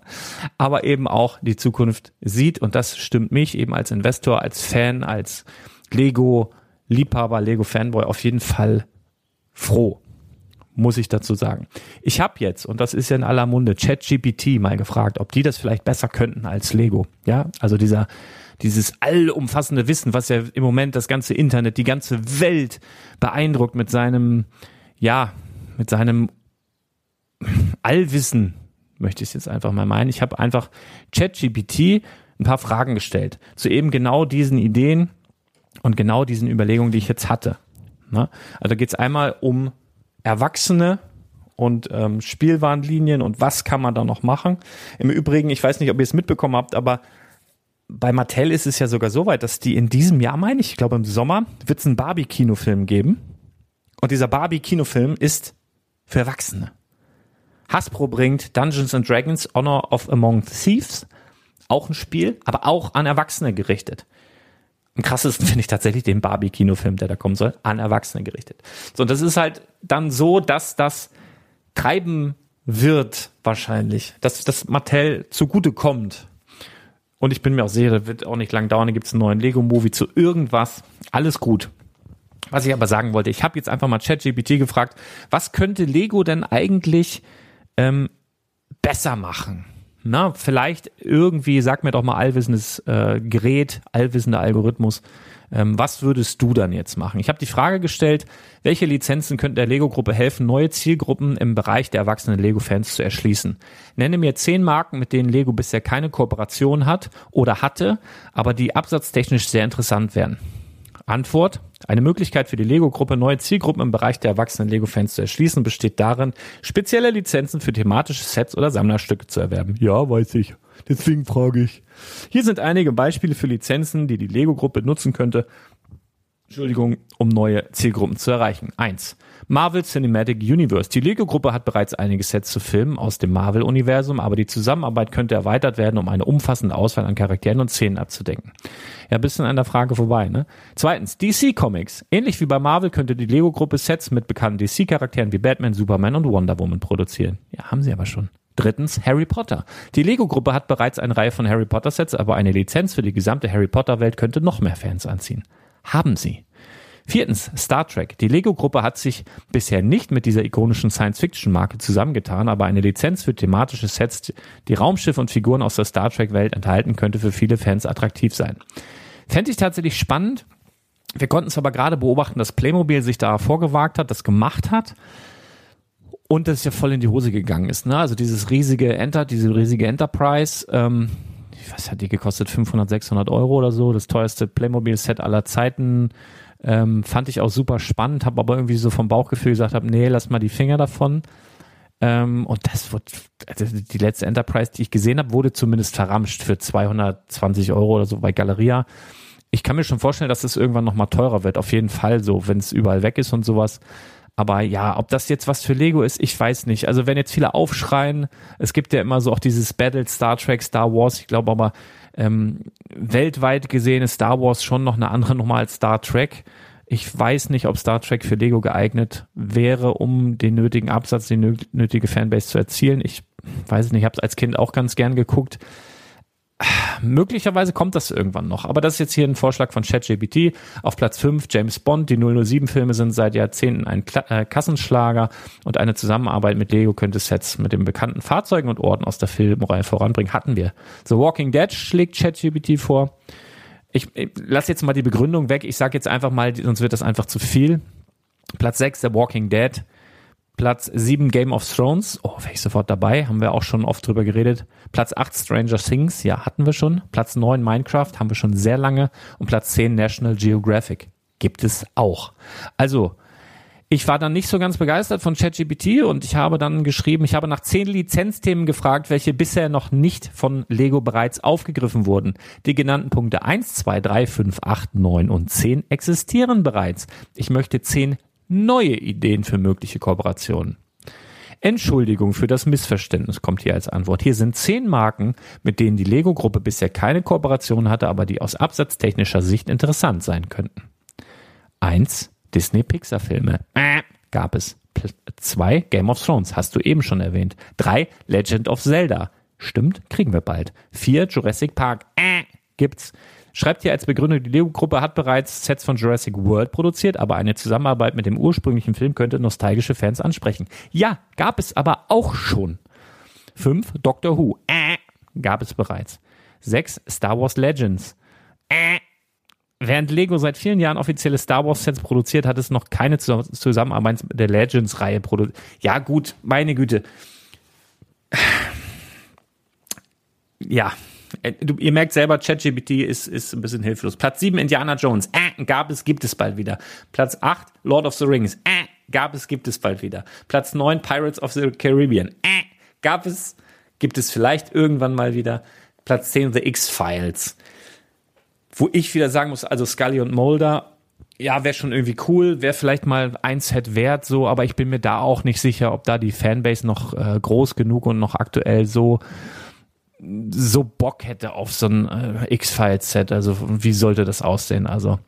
aber eben auch die Zukunft sieht, und das stimmt mich eben als Investor, als Fan, als Lego-Liebhaber, Lego-Fanboy auf jeden Fall froh, muss ich dazu sagen. Ich habe jetzt, und das ist ja in aller Munde, ChatGPT mal gefragt, ob die das vielleicht besser könnten als Lego, ja, also dieses allumfassende Wissen, was ja im Moment das ganze Internet, die ganze Welt beeindruckt mit seinem, ja, mit seinem Allwissen, möchte ich es jetzt einfach mal meinen. Ich habe einfach ChatGPT ein paar Fragen gestellt zu eben genau diesen Ideen und genau diesen Überlegungen, die ich jetzt hatte. Na? Also geht es einmal um Erwachsene und Spielwarenlinien und was kann man da noch machen. Im Übrigen, ich weiß nicht, ob ihr es mitbekommen habt, aber bei Mattel ist es ja sogar so weit, dass die in diesem Jahr, meine ich, glaube im Sommer, wird es einen Barbie-Kinofilm geben. Und dieser Barbie-Kinofilm ist für Erwachsene. Hasbro bringt Dungeons & Dragons Honor of Among Thieves, auch ein Spiel, aber auch an Erwachsene gerichtet. Am krassesten finde ich tatsächlich den Barbie-Kinofilm, der da kommen soll, an Erwachsene gerichtet. So, und das ist halt dann so, dass das treiben wird wahrscheinlich, dass das Mattel zugutekommt. Und ich bin mir auch sicher, das wird auch nicht lang dauern, da gibt es einen neuen Lego-Movie zu irgendwas. Alles gut. Was ich aber sagen wollte, ich habe jetzt einfach mal ChatGPT gefragt, was könnte Lego denn eigentlich besser machen? Na, vielleicht irgendwie, sag mir doch mal allwissendes Gerät, allwissender Algorithmus, was würdest du dann jetzt machen? Ich habe die Frage gestellt, welche Lizenzen könnten der Lego-Gruppe helfen, neue Zielgruppen im Bereich der erwachsenen Lego-Fans zu erschließen? Nenne mir 10 Marken, mit denen Lego bisher keine Kooperation hat oder hatte, aber die absatztechnisch sehr interessant wären. Antwort: Eine Möglichkeit für die Lego-Gruppe, neue Zielgruppen im Bereich der erwachsenen Lego-Fans zu erschließen, besteht darin, spezielle Lizenzen für thematische Sets oder Sammlerstücke zu erwerben. Ja, weiß ich. Deswegen frage ich. Hier sind einige Beispiele für Lizenzen, die die Lego-Gruppe nutzen könnte, um neue Zielgruppen zu erreichen. 1. Marvel Cinematic Universe. Die Lego-Gruppe hat bereits einige Sets zu Filmen aus dem Marvel-Universum, aber die Zusammenarbeit könnte erweitert werden, um eine umfassende Auswahl an Charakteren und Szenen abzudecken. Ja, bisschen an der Frage vorbei, ne? 2. DC Comics. Ähnlich wie bei Marvel könnte die Lego-Gruppe Sets mit bekannten DC-Charakteren wie Batman, Superman und Wonder Woman produzieren. Ja, haben sie aber schon. 3. Harry Potter. Die Lego-Gruppe hat bereits eine Reihe von Harry Potter-Sets, aber eine Lizenz für die gesamte Harry Potter-Welt könnte noch mehr Fans anziehen. Haben sie. 4. Star Trek. Die Lego-Gruppe hat sich bisher nicht mit dieser ikonischen Science-Fiction-Marke zusammengetan, aber eine Lizenz für thematische Sets, die Raumschiffe und Figuren aus der Star Trek-Welt enthalten, könnte für viele Fans attraktiv sein. Fände ich tatsächlich spannend. Wir konnten es aber gerade beobachten, dass Playmobil sich da vorgewagt hat, das gemacht hat und das ja voll in die Hose gegangen ist. Ne? Also diese riesige Enterprise, was hat die gekostet? 500, 600 Euro oder so. Das teuerste Playmobil-Set aller Zeiten. Fand ich auch super spannend. Habe aber irgendwie so vom Bauchgefühl gesagt, nee, lass mal die Finger davon. Und das wurde, also die letzte Enterprise, die ich gesehen habe, wurde zumindest verramscht für 220 Euro oder so bei Galeria. Ich kann mir schon vorstellen, dass das irgendwann nochmal teurer wird. Auf jeden Fall so, wenn es überall weg ist und sowas. Aber ja, ob das jetzt was für Lego ist, ich weiß nicht. Also wenn jetzt viele aufschreien, es gibt ja immer so auch dieses Battle Star Trek, Star Wars. Ich glaube aber, weltweit gesehen ist Star Wars schon noch eine andere Nummer als Star Trek. Ich weiß nicht, ob Star Trek für Lego geeignet wäre, um den nötigen Absatz, die nötige Fanbase zu erzielen. Ich weiß nicht, ich habe es als Kind auch ganz gern geguckt. Möglicherweise kommt das irgendwann noch. Aber das ist jetzt hier ein Vorschlag von ChatGPT. Auf Platz 5 James Bond. Die 007-Filme sind seit Jahrzehnten ein Kassenschlager und eine Zusammenarbeit mit Lego könnte Sets mit den bekannten Fahrzeugen und Orten aus der Filmreihe voranbringen. Hatten wir. The Walking Dead schlägt ChatGPT vor. Ich lasse jetzt mal die Begründung weg. Ich sage jetzt einfach mal, sonst wird das einfach zu viel. Platz 6 The Walking Dead. Platz 7 Game of Thrones, wäre ich sofort dabei, haben wir auch schon oft drüber geredet. Platz 8 Stranger Things, ja, hatten wir schon. Platz 9 Minecraft, haben wir schon sehr lange. Und Platz 10 National Geographic, gibt es auch. Also, ich war dann nicht so ganz begeistert von ChatGPT und ich habe dann geschrieben, ich habe nach 10 Lizenzthemen gefragt, welche bisher noch nicht von Lego bereits aufgegriffen wurden. Die genannten Punkte 1, 2, 3, 5, 8, 9 und 10 existieren bereits. Ich möchte 10 neue Ideen für mögliche Kooperationen. Entschuldigung für das Missverständnis kommt hier als Antwort. Hier sind 10 Marken, mit denen die Lego-Gruppe bisher keine Kooperation hatte, aber die aus absatztechnischer Sicht interessant sein könnten. 1. Disney-Pixar-Filme. Gab es. 2. Game of Thrones. Hast du eben schon erwähnt. 3. Legend of Zelda. Stimmt, kriegen wir bald. 4. Jurassic Park. Gibt's. Schreibt hier als Begründung, die Lego-Gruppe hat bereits Sets von Jurassic World produziert, aber eine Zusammenarbeit mit dem ursprünglichen Film könnte nostalgische Fans ansprechen. Ja, gab es aber auch schon. 5. Doctor Who. Gab es bereits. 6. Star Wars Legends. Während Lego seit vielen Jahren offizielle Star Wars Sets produziert, hat es noch keine Zusammenarbeit mit der Legends-Reihe produziert. Ja gut, meine Güte. Ja. Ihr merkt selber, ChatGPT ist ein bisschen hilflos. Platz 7, Indiana Jones. Gab es, gibt es bald wieder. Platz 8, Lord of the Rings. Gab es, gibt es bald wieder. Platz 9, Pirates of the Caribbean. Gab es, gibt es vielleicht irgendwann mal wieder. Platz 10, The X-Files. Wo ich wieder sagen muss, also Scully und Mulder, ja, wäre schon irgendwie cool, wäre vielleicht mal ein Set wert, so, aber ich bin mir da auch nicht sicher, ob da die Fanbase noch groß genug und noch aktuell so Bock hätte auf so ein X-Files-Set. Also wie sollte das aussehen? Also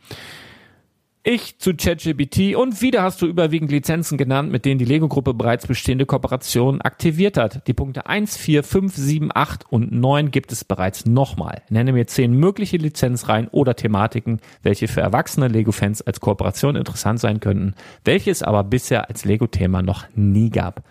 Ich zu ChatGPT und wieder hast du überwiegend Lizenzen genannt, mit denen die Lego-Gruppe bereits bestehende Kooperationen aktiviert hat. Die Punkte 1, 4, 5, 7, 8 und 9 gibt es bereits nochmal. Nenne mir 10 mögliche Lizenzreihen oder Thematiken, welche für erwachsene Lego-Fans als Kooperation interessant sein könnten, welche es aber bisher als Lego-Thema noch nie gab.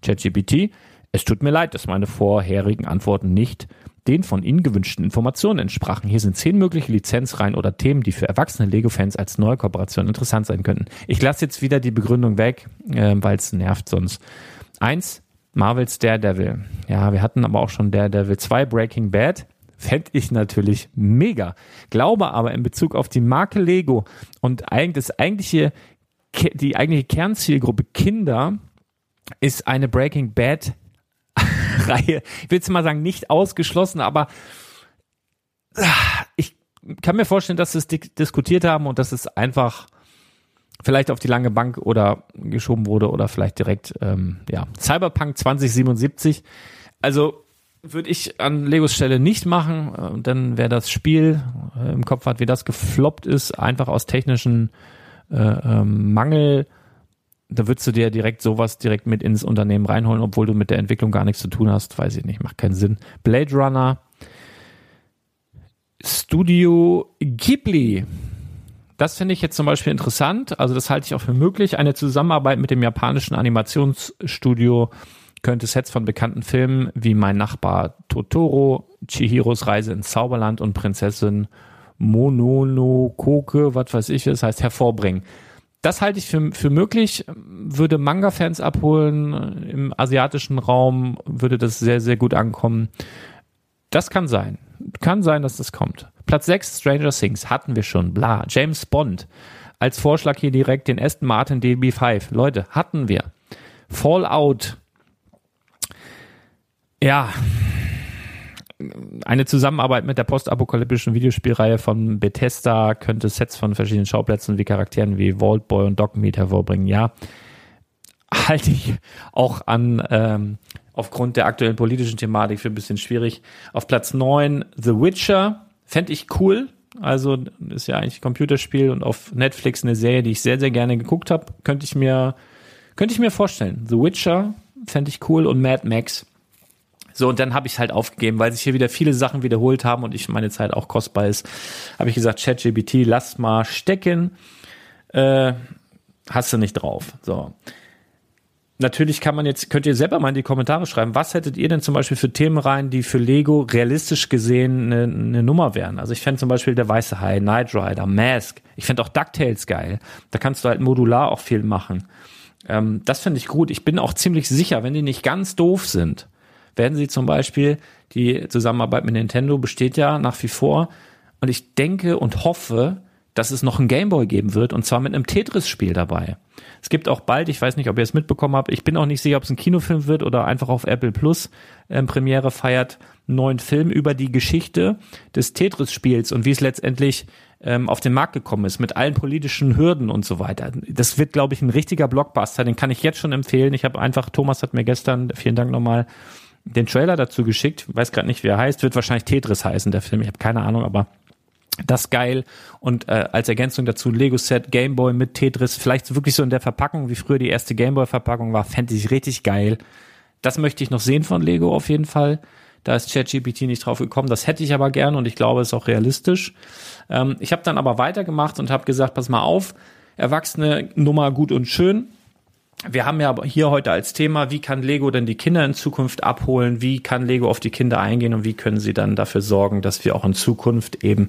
ChatGPT, es tut mir leid, dass meine vorherigen Antworten nicht den von Ihnen gewünschten Informationen entsprachen. Hier sind 10 mögliche Lizenzreihen oder Themen, die für erwachsene Lego-Fans als neue Kooperation interessant sein könnten. Ich lasse jetzt wieder die Begründung weg, weil es nervt sonst. 1, Marvels Daredevil. Ja, wir hatten aber auch schon Daredevil 2, Breaking Bad. Fände ich natürlich mega. Glaube aber in Bezug auf die Marke Lego und die eigentliche Kernzielgruppe Kinder ist eine Breaking Bad Reihe, ich will jetzt mal sagen, nicht ausgeschlossen, aber ich kann mir vorstellen, dass sie es diskutiert haben und dass es einfach vielleicht auf die lange Bank oder geschoben wurde oder vielleicht direkt, Cyberpunk 2077. Also würde ich an Legos Stelle nicht machen, dann wäre das Spiel im Kopf hat, wie das gefloppt ist, einfach aus technischen Mangel. Da würdest du dir direkt sowas direkt mit ins Unternehmen reinholen, obwohl du mit der Entwicklung gar nichts zu tun hast. Weiß ich nicht, macht keinen Sinn. Blade Runner, Studio Ghibli. Das finde ich jetzt zum Beispiel interessant. Also das halte ich auch für möglich. Eine Zusammenarbeit mit dem japanischen Animationsstudio könnte Sets von bekannten Filmen wie Mein Nachbar Totoro, Chihiros Reise ins Zauberland und Prinzessin Mononoke, was weiß ich, das heißt hervorbringen. Das halte ich für möglich, würde Manga-Fans abholen, im asiatischen Raum würde das sehr, sehr gut ankommen. Das kann sein. Kann sein, dass das kommt. Platz 6, Stranger Things, hatten wir schon, bla. James Bond, als Vorschlag hier direkt den Aston Martin DB5. Leute, hatten wir. Fallout. Ja, eine Zusammenarbeit mit der postapokalyptischen Videospielreihe von Bethesda könnte Sets von verschiedenen Schauplätzen wie Charakteren wie Vault Boy und Dogmeat hervorbringen. Ja, halte ich auch an aufgrund der aktuellen politischen Thematik für ein bisschen schwierig. Auf Platz 9 The Witcher, fände ich cool. Also ist ja eigentlich ein Computerspiel und auf Netflix eine Serie, die ich sehr, sehr gerne geguckt habe. Könnte ich mir vorstellen. The Witcher fände ich cool und Mad Max. So, und dann habe ich es halt aufgegeben, weil sich hier wieder viele Sachen wiederholt haben und meine Zeit auch kostbar ist. Habe ich gesagt, ChatGPT, lass mal stecken. Hast du nicht drauf. So. Natürlich könnt ihr selber mal in die Kommentare schreiben, was hättet ihr denn zum Beispiel für Themen rein, die für Lego realistisch gesehen eine Nummer wären? Also ich fände zum Beispiel der Weiße Hai, Knight Rider, Mask. Ich fände auch DuckTales geil. Da kannst du halt modular auch viel machen. Das finde ich gut. Ich bin auch ziemlich sicher, wenn die nicht ganz doof sind, werden sie zum Beispiel, die Zusammenarbeit mit Nintendo besteht ja nach wie vor und ich denke und hoffe, dass es noch ein Game Boy geben wird und zwar mit einem Tetris-Spiel dabei. Es gibt auch bald, ich weiß nicht, ob ihr es mitbekommen habt, ich bin auch nicht sicher, ob es ein Kinofilm wird oder einfach auf Apple Plus Premiere feiert, einen neuen Film über die Geschichte des Tetris-Spiels und wie es letztendlich auf den Markt gekommen ist, mit allen politischen Hürden und so weiter. Das wird, glaube ich, ein richtiger Blockbuster, den kann ich jetzt schon empfehlen. Ich habe einfach, Thomas hat mir gestern, vielen Dank nochmal, den Trailer dazu geschickt, weiß gerade nicht, wie er heißt, wird wahrscheinlich Tetris heißen, der Film, ich habe keine Ahnung, aber das geil und als Ergänzung dazu Lego-Set, Gameboy mit Tetris, vielleicht wirklich so in der Verpackung, wie früher die erste Gameboy-Verpackung war, fände ich richtig geil. Das möchte ich noch sehen von Lego auf jeden Fall, da ist ChatGPT nicht drauf gekommen, das hätte ich aber gern und ich glaube, es ist auch realistisch. Ich habe dann aber weitergemacht und habe gesagt, pass mal auf, Erwachsene, Nummer gut und schön. Wir haben ja hier heute als Thema, wie kann Lego denn die Kinder in Zukunft abholen? Wie kann Lego auf die Kinder eingehen? Und wie können sie dann dafür sorgen, dass wir auch in Zukunft eben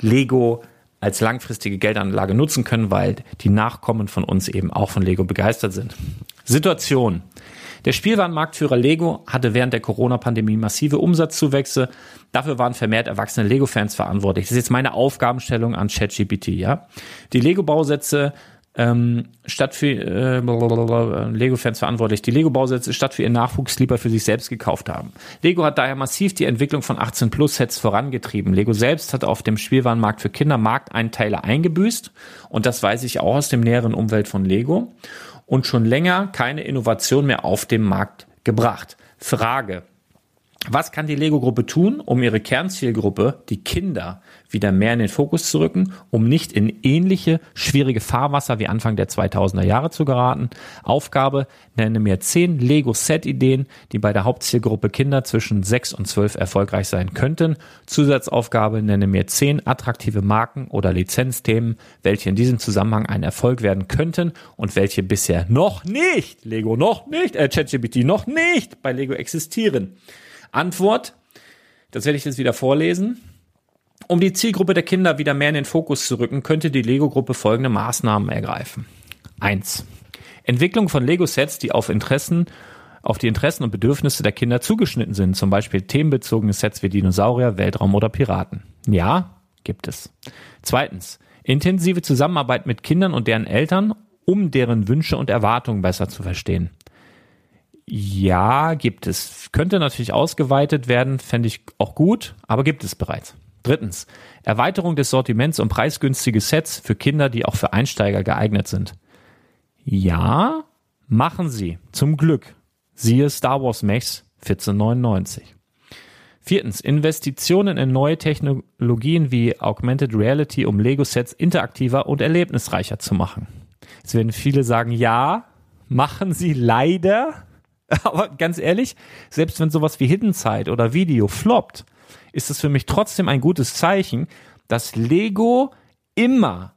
Lego als langfristige Geldanlage nutzen können, weil die Nachkommen von uns eben auch von Lego begeistert sind. Situation. Der Spielwarenmarktführer Lego hatte während der Corona-Pandemie massive Umsatzzuwächse. Dafür waren vermehrt erwachsene Lego-Fans verantwortlich. Das ist jetzt meine Aufgabenstellung an ChatGPT, ja. Die Lego-Bausätze die Lego-Bausätze statt für ihren Nachwuchs lieber für sich selbst gekauft haben. Lego hat daher massiv die Entwicklung von 18-Plus-Sets vorangetrieben. Lego selbst hat auf dem Spielwarenmarkt für Kinder Markteinteile eingebüßt und das weiß ich auch aus dem näheren Umfeld von Lego und schon länger keine Innovation mehr auf dem Markt gebracht. Frage, Was kann die Lego-Gruppe tun, um ihre Kernzielgruppe, die Kinder, wieder mehr in den Fokus zu rücken, um nicht in ähnliche schwierige Fahrwasser wie Anfang der 2000er Jahre zu geraten? Aufgabe, nenne mir 10 Lego-Set-Ideen, die bei der Hauptzielgruppe Kinder zwischen 6 und 12 erfolgreich sein könnten. Zusatzaufgabe, nenne mir 10 attraktive Marken oder Lizenzthemen, welche in diesem Zusammenhang ein Erfolg werden könnten und welche bisher noch nicht, Lego noch nicht, ChatGPT noch nicht bei Lego existieren. Antwort, das werde ich jetzt wieder vorlesen. Um die Zielgruppe der Kinder wieder mehr in den Fokus zu rücken, könnte die Lego-Gruppe folgende Maßnahmen ergreifen. 1. Entwicklung von Lego-Sets, die auf die Interessen und Bedürfnisse der Kinder zugeschnitten sind, zum Beispiel themenbezogene Sets wie Dinosaurier, Weltraum oder Piraten. Ja, gibt es. 2. Intensive Zusammenarbeit mit Kindern und deren Eltern, um deren Wünsche und Erwartungen besser zu verstehen. Ja, gibt es. Könnte natürlich ausgeweitet werden, fände ich auch gut, aber gibt es bereits. 3. Erweiterung des Sortiments um preisgünstige Sets für Kinder, die auch für Einsteiger geeignet sind. Ja, machen sie. Zum Glück. Siehe Star Wars Mechs 1499. 4. Investitionen in neue Technologien wie Augmented Reality, um Lego-Sets interaktiver und erlebnisreicher zu machen. Jetzt werden viele sagen, ja, machen sie leider. Aber ganz ehrlich, selbst wenn sowas wie Hidden Side oder Video floppt, ist es für mich trotzdem ein gutes Zeichen, dass Lego immer,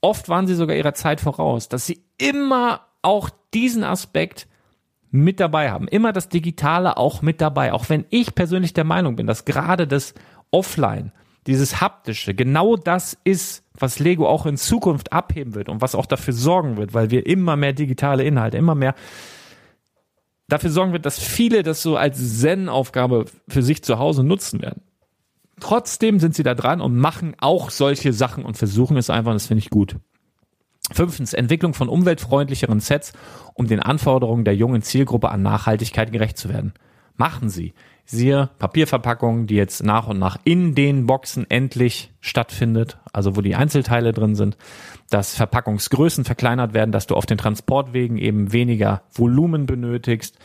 oft waren sie sogar ihrer Zeit voraus, dass sie immer auch diesen Aspekt mit dabei haben. Immer das Digitale auch mit dabei. Auch wenn ich persönlich der Meinung bin, dass gerade das Offline, dieses Haptische, genau das ist, was Lego auch in Zukunft abheben wird und was auch dafür sorgen wird, weil wir immer mehr digitale Inhalte, immer mehr dafür sorgen wird, dass viele das so als Zen-Aufgabe für sich zu Hause nutzen werden. Trotzdem sind sie da dran und machen auch solche Sachen und versuchen es einfach, und das finde ich gut. 5. Entwicklung von umweltfreundlicheren Sets, um den Anforderungen der jungen Zielgruppe an Nachhaltigkeit gerecht zu werden. Machen sie. Siehe Papierverpackungen, die jetzt nach und nach in den Boxen endlich stattfindet, also wo die Einzelteile drin sind, dass Verpackungsgrößen verkleinert werden, dass du auf den Transportwegen eben weniger Volumen benötigst.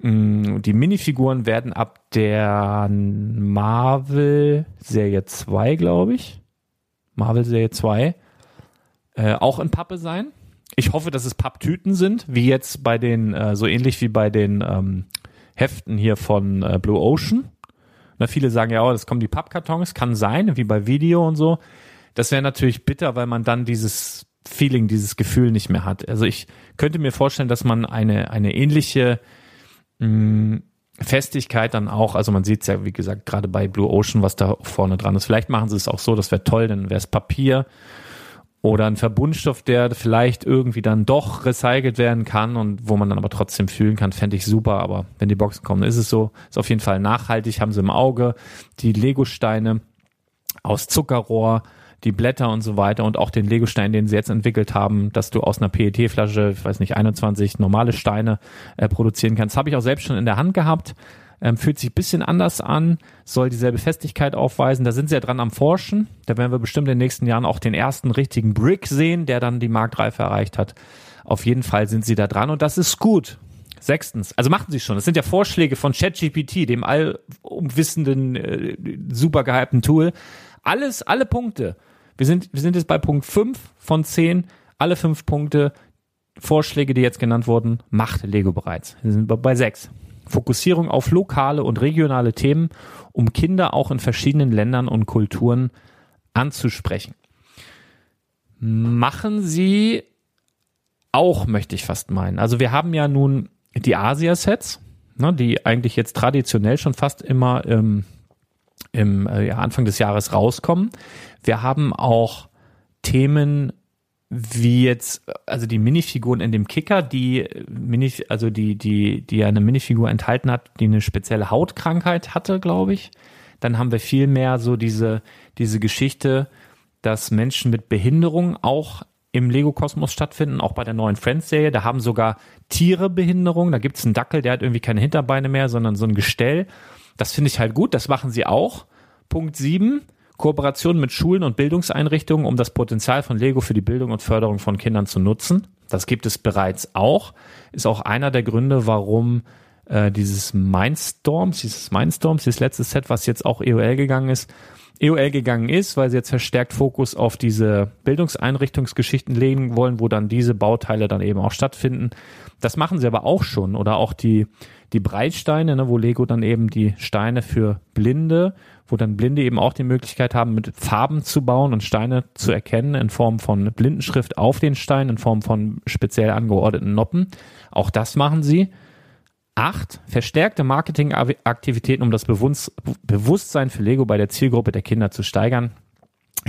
Die Minifiguren werden ab der Marvel Serie 2, glaube ich, auch in Pappe sein. Ich hoffe, dass es Papptüten sind, wie jetzt bei den, so ähnlich wie bei den Heften hier von Blue Ocean. Na, viele sagen ja, oh, das kommen die Pappkartons, kann sein, wie bei Video und so. Das wäre natürlich bitter, weil man dann dieses Feeling, dieses Gefühl nicht mehr hat. Also ich könnte mir vorstellen, dass man eine ähnliche Festigkeit dann auch, also man sieht es ja, wie gesagt, gerade bei Blue Ocean, was da vorne dran ist. Vielleicht machen sie es auch so, das wäre toll, dann wäre es Papier oder ein Verbundstoff, der vielleicht irgendwie dann doch recycelt werden kann und wo man dann aber trotzdem fühlen kann, fände ich super. Aber wenn die Boxen kommen, ist es so. Ist auf jeden Fall nachhaltig, haben sie im Auge. Die Legosteine aus Zuckerrohr, die Blätter und so weiter und auch den Legostein, den sie jetzt entwickelt haben, dass du aus einer PET-Flasche, ich weiß nicht, 21 normale Steine produzieren kannst. Habe ich auch selbst schon in der Hand gehabt. Fühlt sich ein bisschen anders an, soll dieselbe Festigkeit aufweisen. Da sind sie ja dran am Forschen. Da werden wir bestimmt in den nächsten Jahren auch den ersten richtigen Brick sehen, der dann die Marktreife erreicht hat. Auf jeden Fall sind sie da dran und das ist gut. 6. Also machen sie schon. Das sind ja Vorschläge von ChatGPT, dem allumwissenden, super gehypten Tool. Alle Punkte. Wir sind jetzt bei Punkt 5 von 10. Alle 5 Punkte, Vorschläge, die jetzt genannt wurden, macht Lego bereits. Wir sind bei 6. Fokussierung auf lokale und regionale Themen, um Kinder auch in verschiedenen Ländern und Kulturen anzusprechen. Machen sie auch, möchte ich fast meinen. Also wir haben ja nun die Asia-Sets, ne, die eigentlich jetzt traditionell schon fast immer im Anfang des Jahres rauskommen. Wir haben auch Themen wie jetzt, also die Minifiguren in dem Kicker, die eine Minifigur enthalten hat, die eine spezielle Hautkrankheit hatte, glaube ich. Dann haben wir viel mehr so diese Geschichte, dass Menschen mit Behinderung auch im Lego-Kosmos stattfinden, auch bei der neuen Friends-Serie. Da haben sogar Tiere Behinderung. Da gibt es einen Dackel, der hat irgendwie keine Hinterbeine mehr, sondern so ein Gestell. Das finde ich halt gut, das machen sie auch. Punkt 7. Kooperation mit Schulen und Bildungseinrichtungen, um das Potenzial von Lego für die Bildung und Förderung von Kindern zu nutzen. Das gibt es bereits auch. Ist auch einer der Gründe, warum dieses Mindstorms, dieses letzte Set, was jetzt auch EOL gegangen ist, weil sie jetzt verstärkt Fokus auf diese Bildungseinrichtungsgeschichten legen wollen, wo dann diese Bauteile dann eben auch stattfinden. Das machen sie aber auch schon. Oder auch die Breitsteine, ne, wo Lego dann eben die Steine für Blinde, wo dann Blinde eben auch die Möglichkeit haben, mit Farben zu bauen und Steine zu erkennen in Form von Blindenschrift auf den Steinen, in Form von speziell angeordneten Noppen. Auch das machen sie. 8. Verstärkte Marketingaktivitäten, um das Bewusstsein für Lego bei der Zielgruppe der Kinder zu steigern.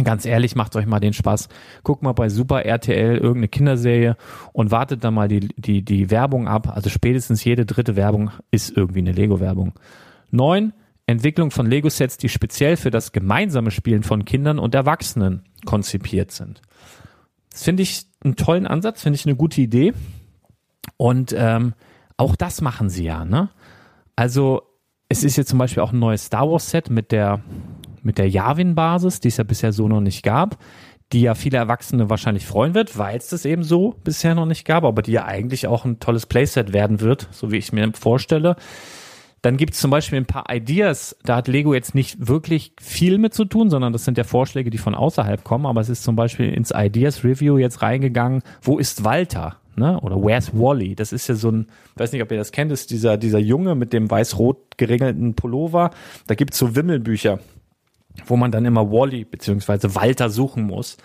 Ganz ehrlich, macht euch mal den Spaß. Guckt mal bei Super RTL irgendeine Kinderserie und wartet dann mal die Werbung ab. Also spätestens jede dritte Werbung ist irgendwie eine Lego-Werbung. 9. Entwicklung von Lego-Sets, die speziell für das gemeinsame Spielen von Kindern und Erwachsenen konzipiert sind. Das finde ich einen tollen Ansatz, finde ich eine gute Idee. Und auch das machen sie ja, ne? Also es ist jetzt zum Beispiel auch ein neues Star Wars Set mit der Yavin-Basis, die es ja bisher so noch nicht gab, die ja viele Erwachsene wahrscheinlich freuen wird, weil es das eben so bisher noch nicht gab, aber die ja eigentlich auch ein tolles Playset werden wird, so wie ich mir vorstelle. Dann gibt es zum Beispiel ein paar Ideas, da hat Lego jetzt nicht wirklich viel mit zu tun, sondern das sind ja Vorschläge, die von außerhalb kommen, aber es ist zum Beispiel ins Ideas Review jetzt reingegangen, wo ist Walter? Ne? Oder Where's Wally? Das ist ja so ein, ich weiß nicht, ob ihr das kennt, ist dieser Junge mit dem weiß-rot geringelten Pullover. Da gibt's so Wimmelbücher, wo man dann immer Wally bzw. Walter suchen muss.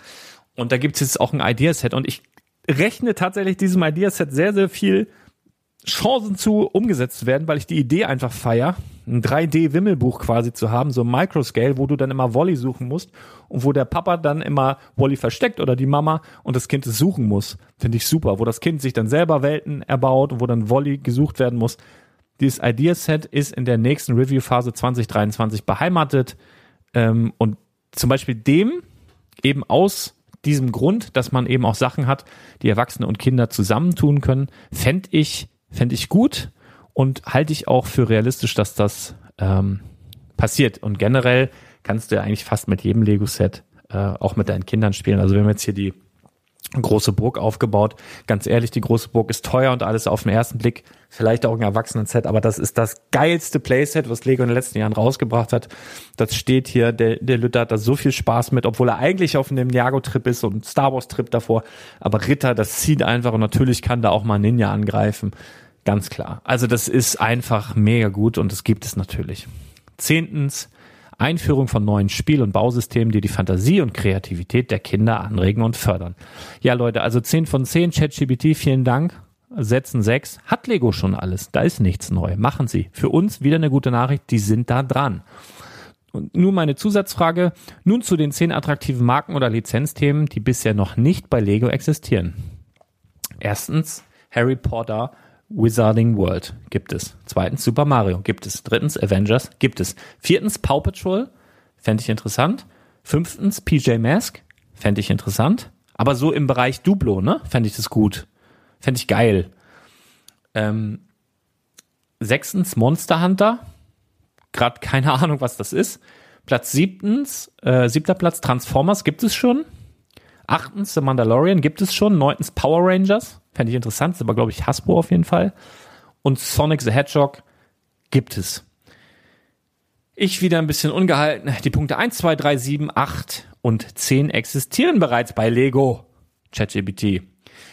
Und da gibt's jetzt auch ein Ideaset. Und ich rechne tatsächlich diesem Ideaset sehr, sehr viel Chancen zu, umgesetzt zu werden, weil ich die Idee einfach feiere, ein 3D-Wimmelbuch quasi zu haben, so ein Microscale, wo du dann immer Wally suchen musst und wo der Papa dann immer Wally versteckt oder die Mama und das Kind es suchen muss. Finde ich super, wo das Kind sich dann selber Welten erbaut und wo dann Wally gesucht werden muss. Dieses Ideaset ist in der nächsten Review-Phase 2023 beheimatet und zum Beispiel dem eben aus diesem Grund, dass man eben auch Sachen hat, die Erwachsene und Kinder zusammentun können, fände ich gut und halte ich auch für realistisch, dass das passiert. Und generell kannst du ja eigentlich fast mit jedem Lego-Set auch mit deinen Kindern spielen. Also wir haben jetzt hier die große Burg aufgebaut. Ganz ehrlich, die große Burg ist teuer und alles auf den ersten Blick. Vielleicht auch ein Erwachsenen-Set, aber das ist das geilste Playset, was Lego in den letzten Jahren rausgebracht hat. Das steht hier, der Lütter hat da so viel Spaß mit, obwohl er eigentlich auf einem Ninjago-Trip ist und Star Wars-Trip davor. Aber Ritter, das zieht einfach und natürlich kann da auch mal Ninja angreifen. Ganz klar. Also das ist einfach mega gut und das gibt es natürlich. 10. Einführung von neuen Spiel- und Bausystemen, die die Fantasie und Kreativität der Kinder anregen und fördern. Ja, Leute, also 10 von 10, ChatGPT, vielen Dank. Setzen 6. Hat Lego schon alles. Da ist nichts neu. Machen Sie. Für uns wieder eine gute Nachricht. Die sind da dran. Und nun meine Zusatzfrage. Nun zu den 10 attraktiven Marken oder Lizenzthemen, die bisher noch nicht bei Lego existieren. 1. Harry Potter Wizarding World gibt es. 2. Super Mario gibt es. 3. Avengers gibt es. 4. Paw Patrol fände ich interessant. 5. PJ Mask fände ich interessant. Aber so im Bereich Duplo, ne? Fände ich das gut. Fände ich geil. 6. Monster Hunter. Gerade keine Ahnung, was das ist. Platz 7. Platz Transformers gibt es schon. 8. The Mandalorian gibt es schon. 9. Power Rangers. Fände ich interessant, ist aber, glaube ich, Hasbro auf jeden Fall. Und Sonic the Hedgehog gibt es. Ich wieder ein bisschen ungehalten. Die Punkte 1, 2, 3, 7, 8 und 10 existieren bereits bei Lego. ChatGPT.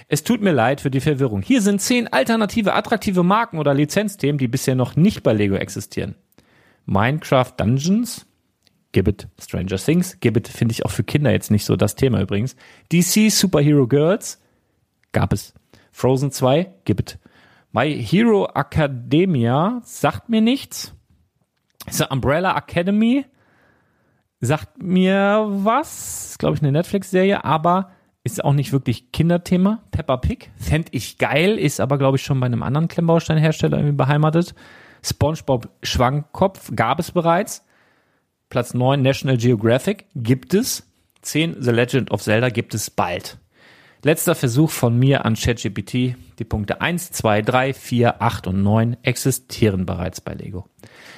Es tut mir leid für die Verwirrung. Hier sind 10 alternative, attraktive Marken oder Lizenzthemen, die bisher noch nicht bei Lego existieren. Minecraft Dungeons, Gibbet, Stranger Things. Gibbet finde ich auch für Kinder jetzt nicht so das Thema übrigens. DC Superhero Girls gab es. Frozen 2, Gibbet. My Hero Academia sagt mir nichts. The Umbrella Academy sagt mir was. Glaube ich, eine Netflix-Serie, aber ist auch nicht wirklich Kinderthema. Peppa Pig fände ich geil, ist aber, glaube ich, schon bei einem anderen Klemmbausteinhersteller irgendwie beheimatet. SpongeBob Schwammkopf gab es bereits. Platz 9, National Geographic gibt es. 10, The Legend of Zelda gibt es bald. Letzter Versuch von mir an ChatGPT. Die Punkte 1, 2, 3, 4, 8 und 9 existieren bereits bei Lego.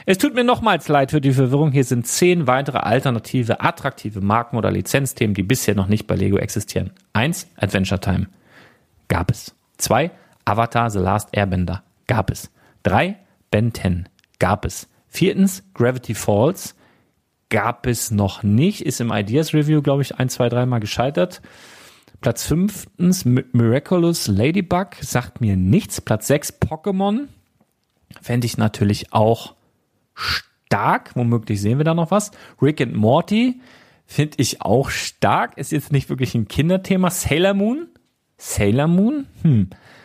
Es tut mir nochmals leid für die Verwirrung. Hier sind 10 weitere alternative, attraktive Marken oder Lizenzthemen, die bisher noch nicht bei Lego existieren. 1. Adventure Time. Gab es. 2. Avatar The Last Airbender. Gab es. 3. Ben 10 gab es. 4. Gravity Falls gab es noch nicht, ist im Ideas Review, glaube ich, 1, 2, 3 Mal gescheitert. Platz 5. Miraculous Ladybug, sagt mir nichts. Platz 6. Pokémon, fände ich natürlich auch stark, womöglich sehen wir da noch was. Rick and Morty finde ich auch stark, ist jetzt nicht wirklich ein Kinderthema. Sailor Moon,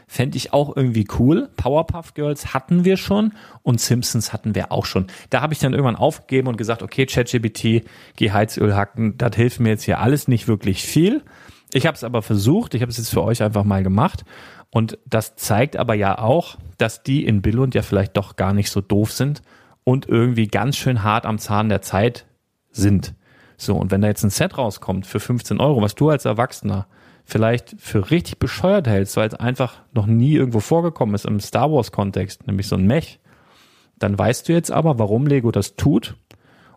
fände ich auch irgendwie cool. Powerpuff Girls hatten wir schon und Simpsons hatten wir auch schon. Da habe ich dann irgendwann aufgegeben und gesagt, okay, ChatGPT, geh Heizöl hacken, das hilft mir jetzt hier alles nicht wirklich viel. Ich habe es aber versucht, ich habe es jetzt für euch einfach mal gemacht und das zeigt aber ja auch, dass die in Billund ja vielleicht doch gar nicht so doof sind und irgendwie ganz schön hart am Zahn der Zeit sind. So, und wenn da jetzt ein Set rauskommt für 15€, was du als Erwachsener vielleicht für richtig bescheuert hältst, weil es einfach noch nie irgendwo vorgekommen ist im Star Wars Kontext, nämlich so ein Mech, dann weißt du jetzt aber, warum Lego das tut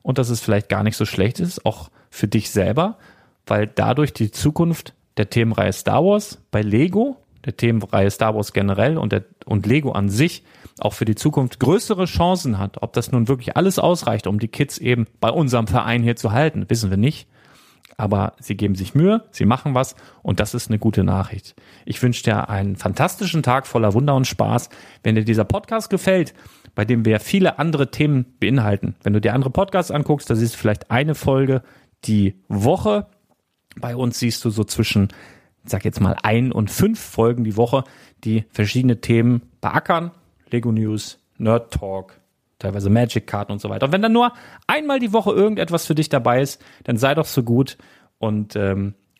und dass es vielleicht gar nicht so schlecht ist, auch für dich selber, weil dadurch die Zukunft der Themenreihe Star Wars bei Lego, der Themenreihe Star Wars generell und Lego an sich auch für die Zukunft größere Chancen hat. Ob das nun wirklich alles ausreicht, um die Kids eben bei unserem Verein hier zu halten, wissen wir nicht. Aber sie geben sich Mühe, sie machen was und das ist eine gute Nachricht. Ich wünsche dir einen fantastischen Tag voller Wunder und Spaß. Wenn dir dieser Podcast gefällt, bei dem wir viele andere Themen beinhalten. Wenn du dir andere Podcasts anguckst, da siehst du vielleicht eine Folge die Woche. Bei uns siehst du so zwischen, sag jetzt mal, 1 und 5 Folgen die Woche, die verschiedene Themen beackern. Lego News, Nerd Talk, teilweise Magic-Karten und so weiter. Und wenn dann nur einmal die Woche irgendetwas für dich dabei ist, dann sei doch so gut und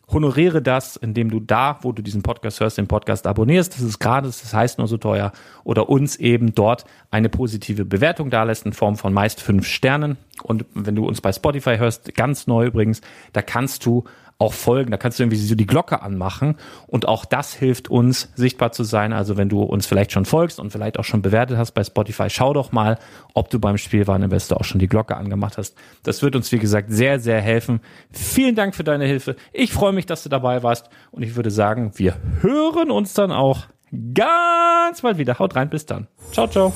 honoriere das, indem du da, wo du diesen Podcast hörst, den Podcast abonnierst. Das ist gratis, das heißt nur so teuer. Oder uns eben dort eine positive Bewertung dalässt in Form von meist 5 Sternen. Und wenn du uns bei Spotify hörst, ganz neu übrigens, da kannst du auch folgen, da kannst du irgendwie so die Glocke anmachen und auch das hilft uns, sichtbar zu sein. Also wenn du uns vielleicht schon folgst und vielleicht auch schon bewertet hast bei Spotify, schau doch mal, ob du beim Spielwareninvestor auch schon die Glocke angemacht hast. Das wird uns, wie gesagt, sehr, sehr helfen. Vielen Dank für deine Hilfe. Ich freue mich, dass du dabei warst und ich würde sagen, wir hören uns dann auch ganz bald wieder. Haut rein, bis dann. Ciao, ciao.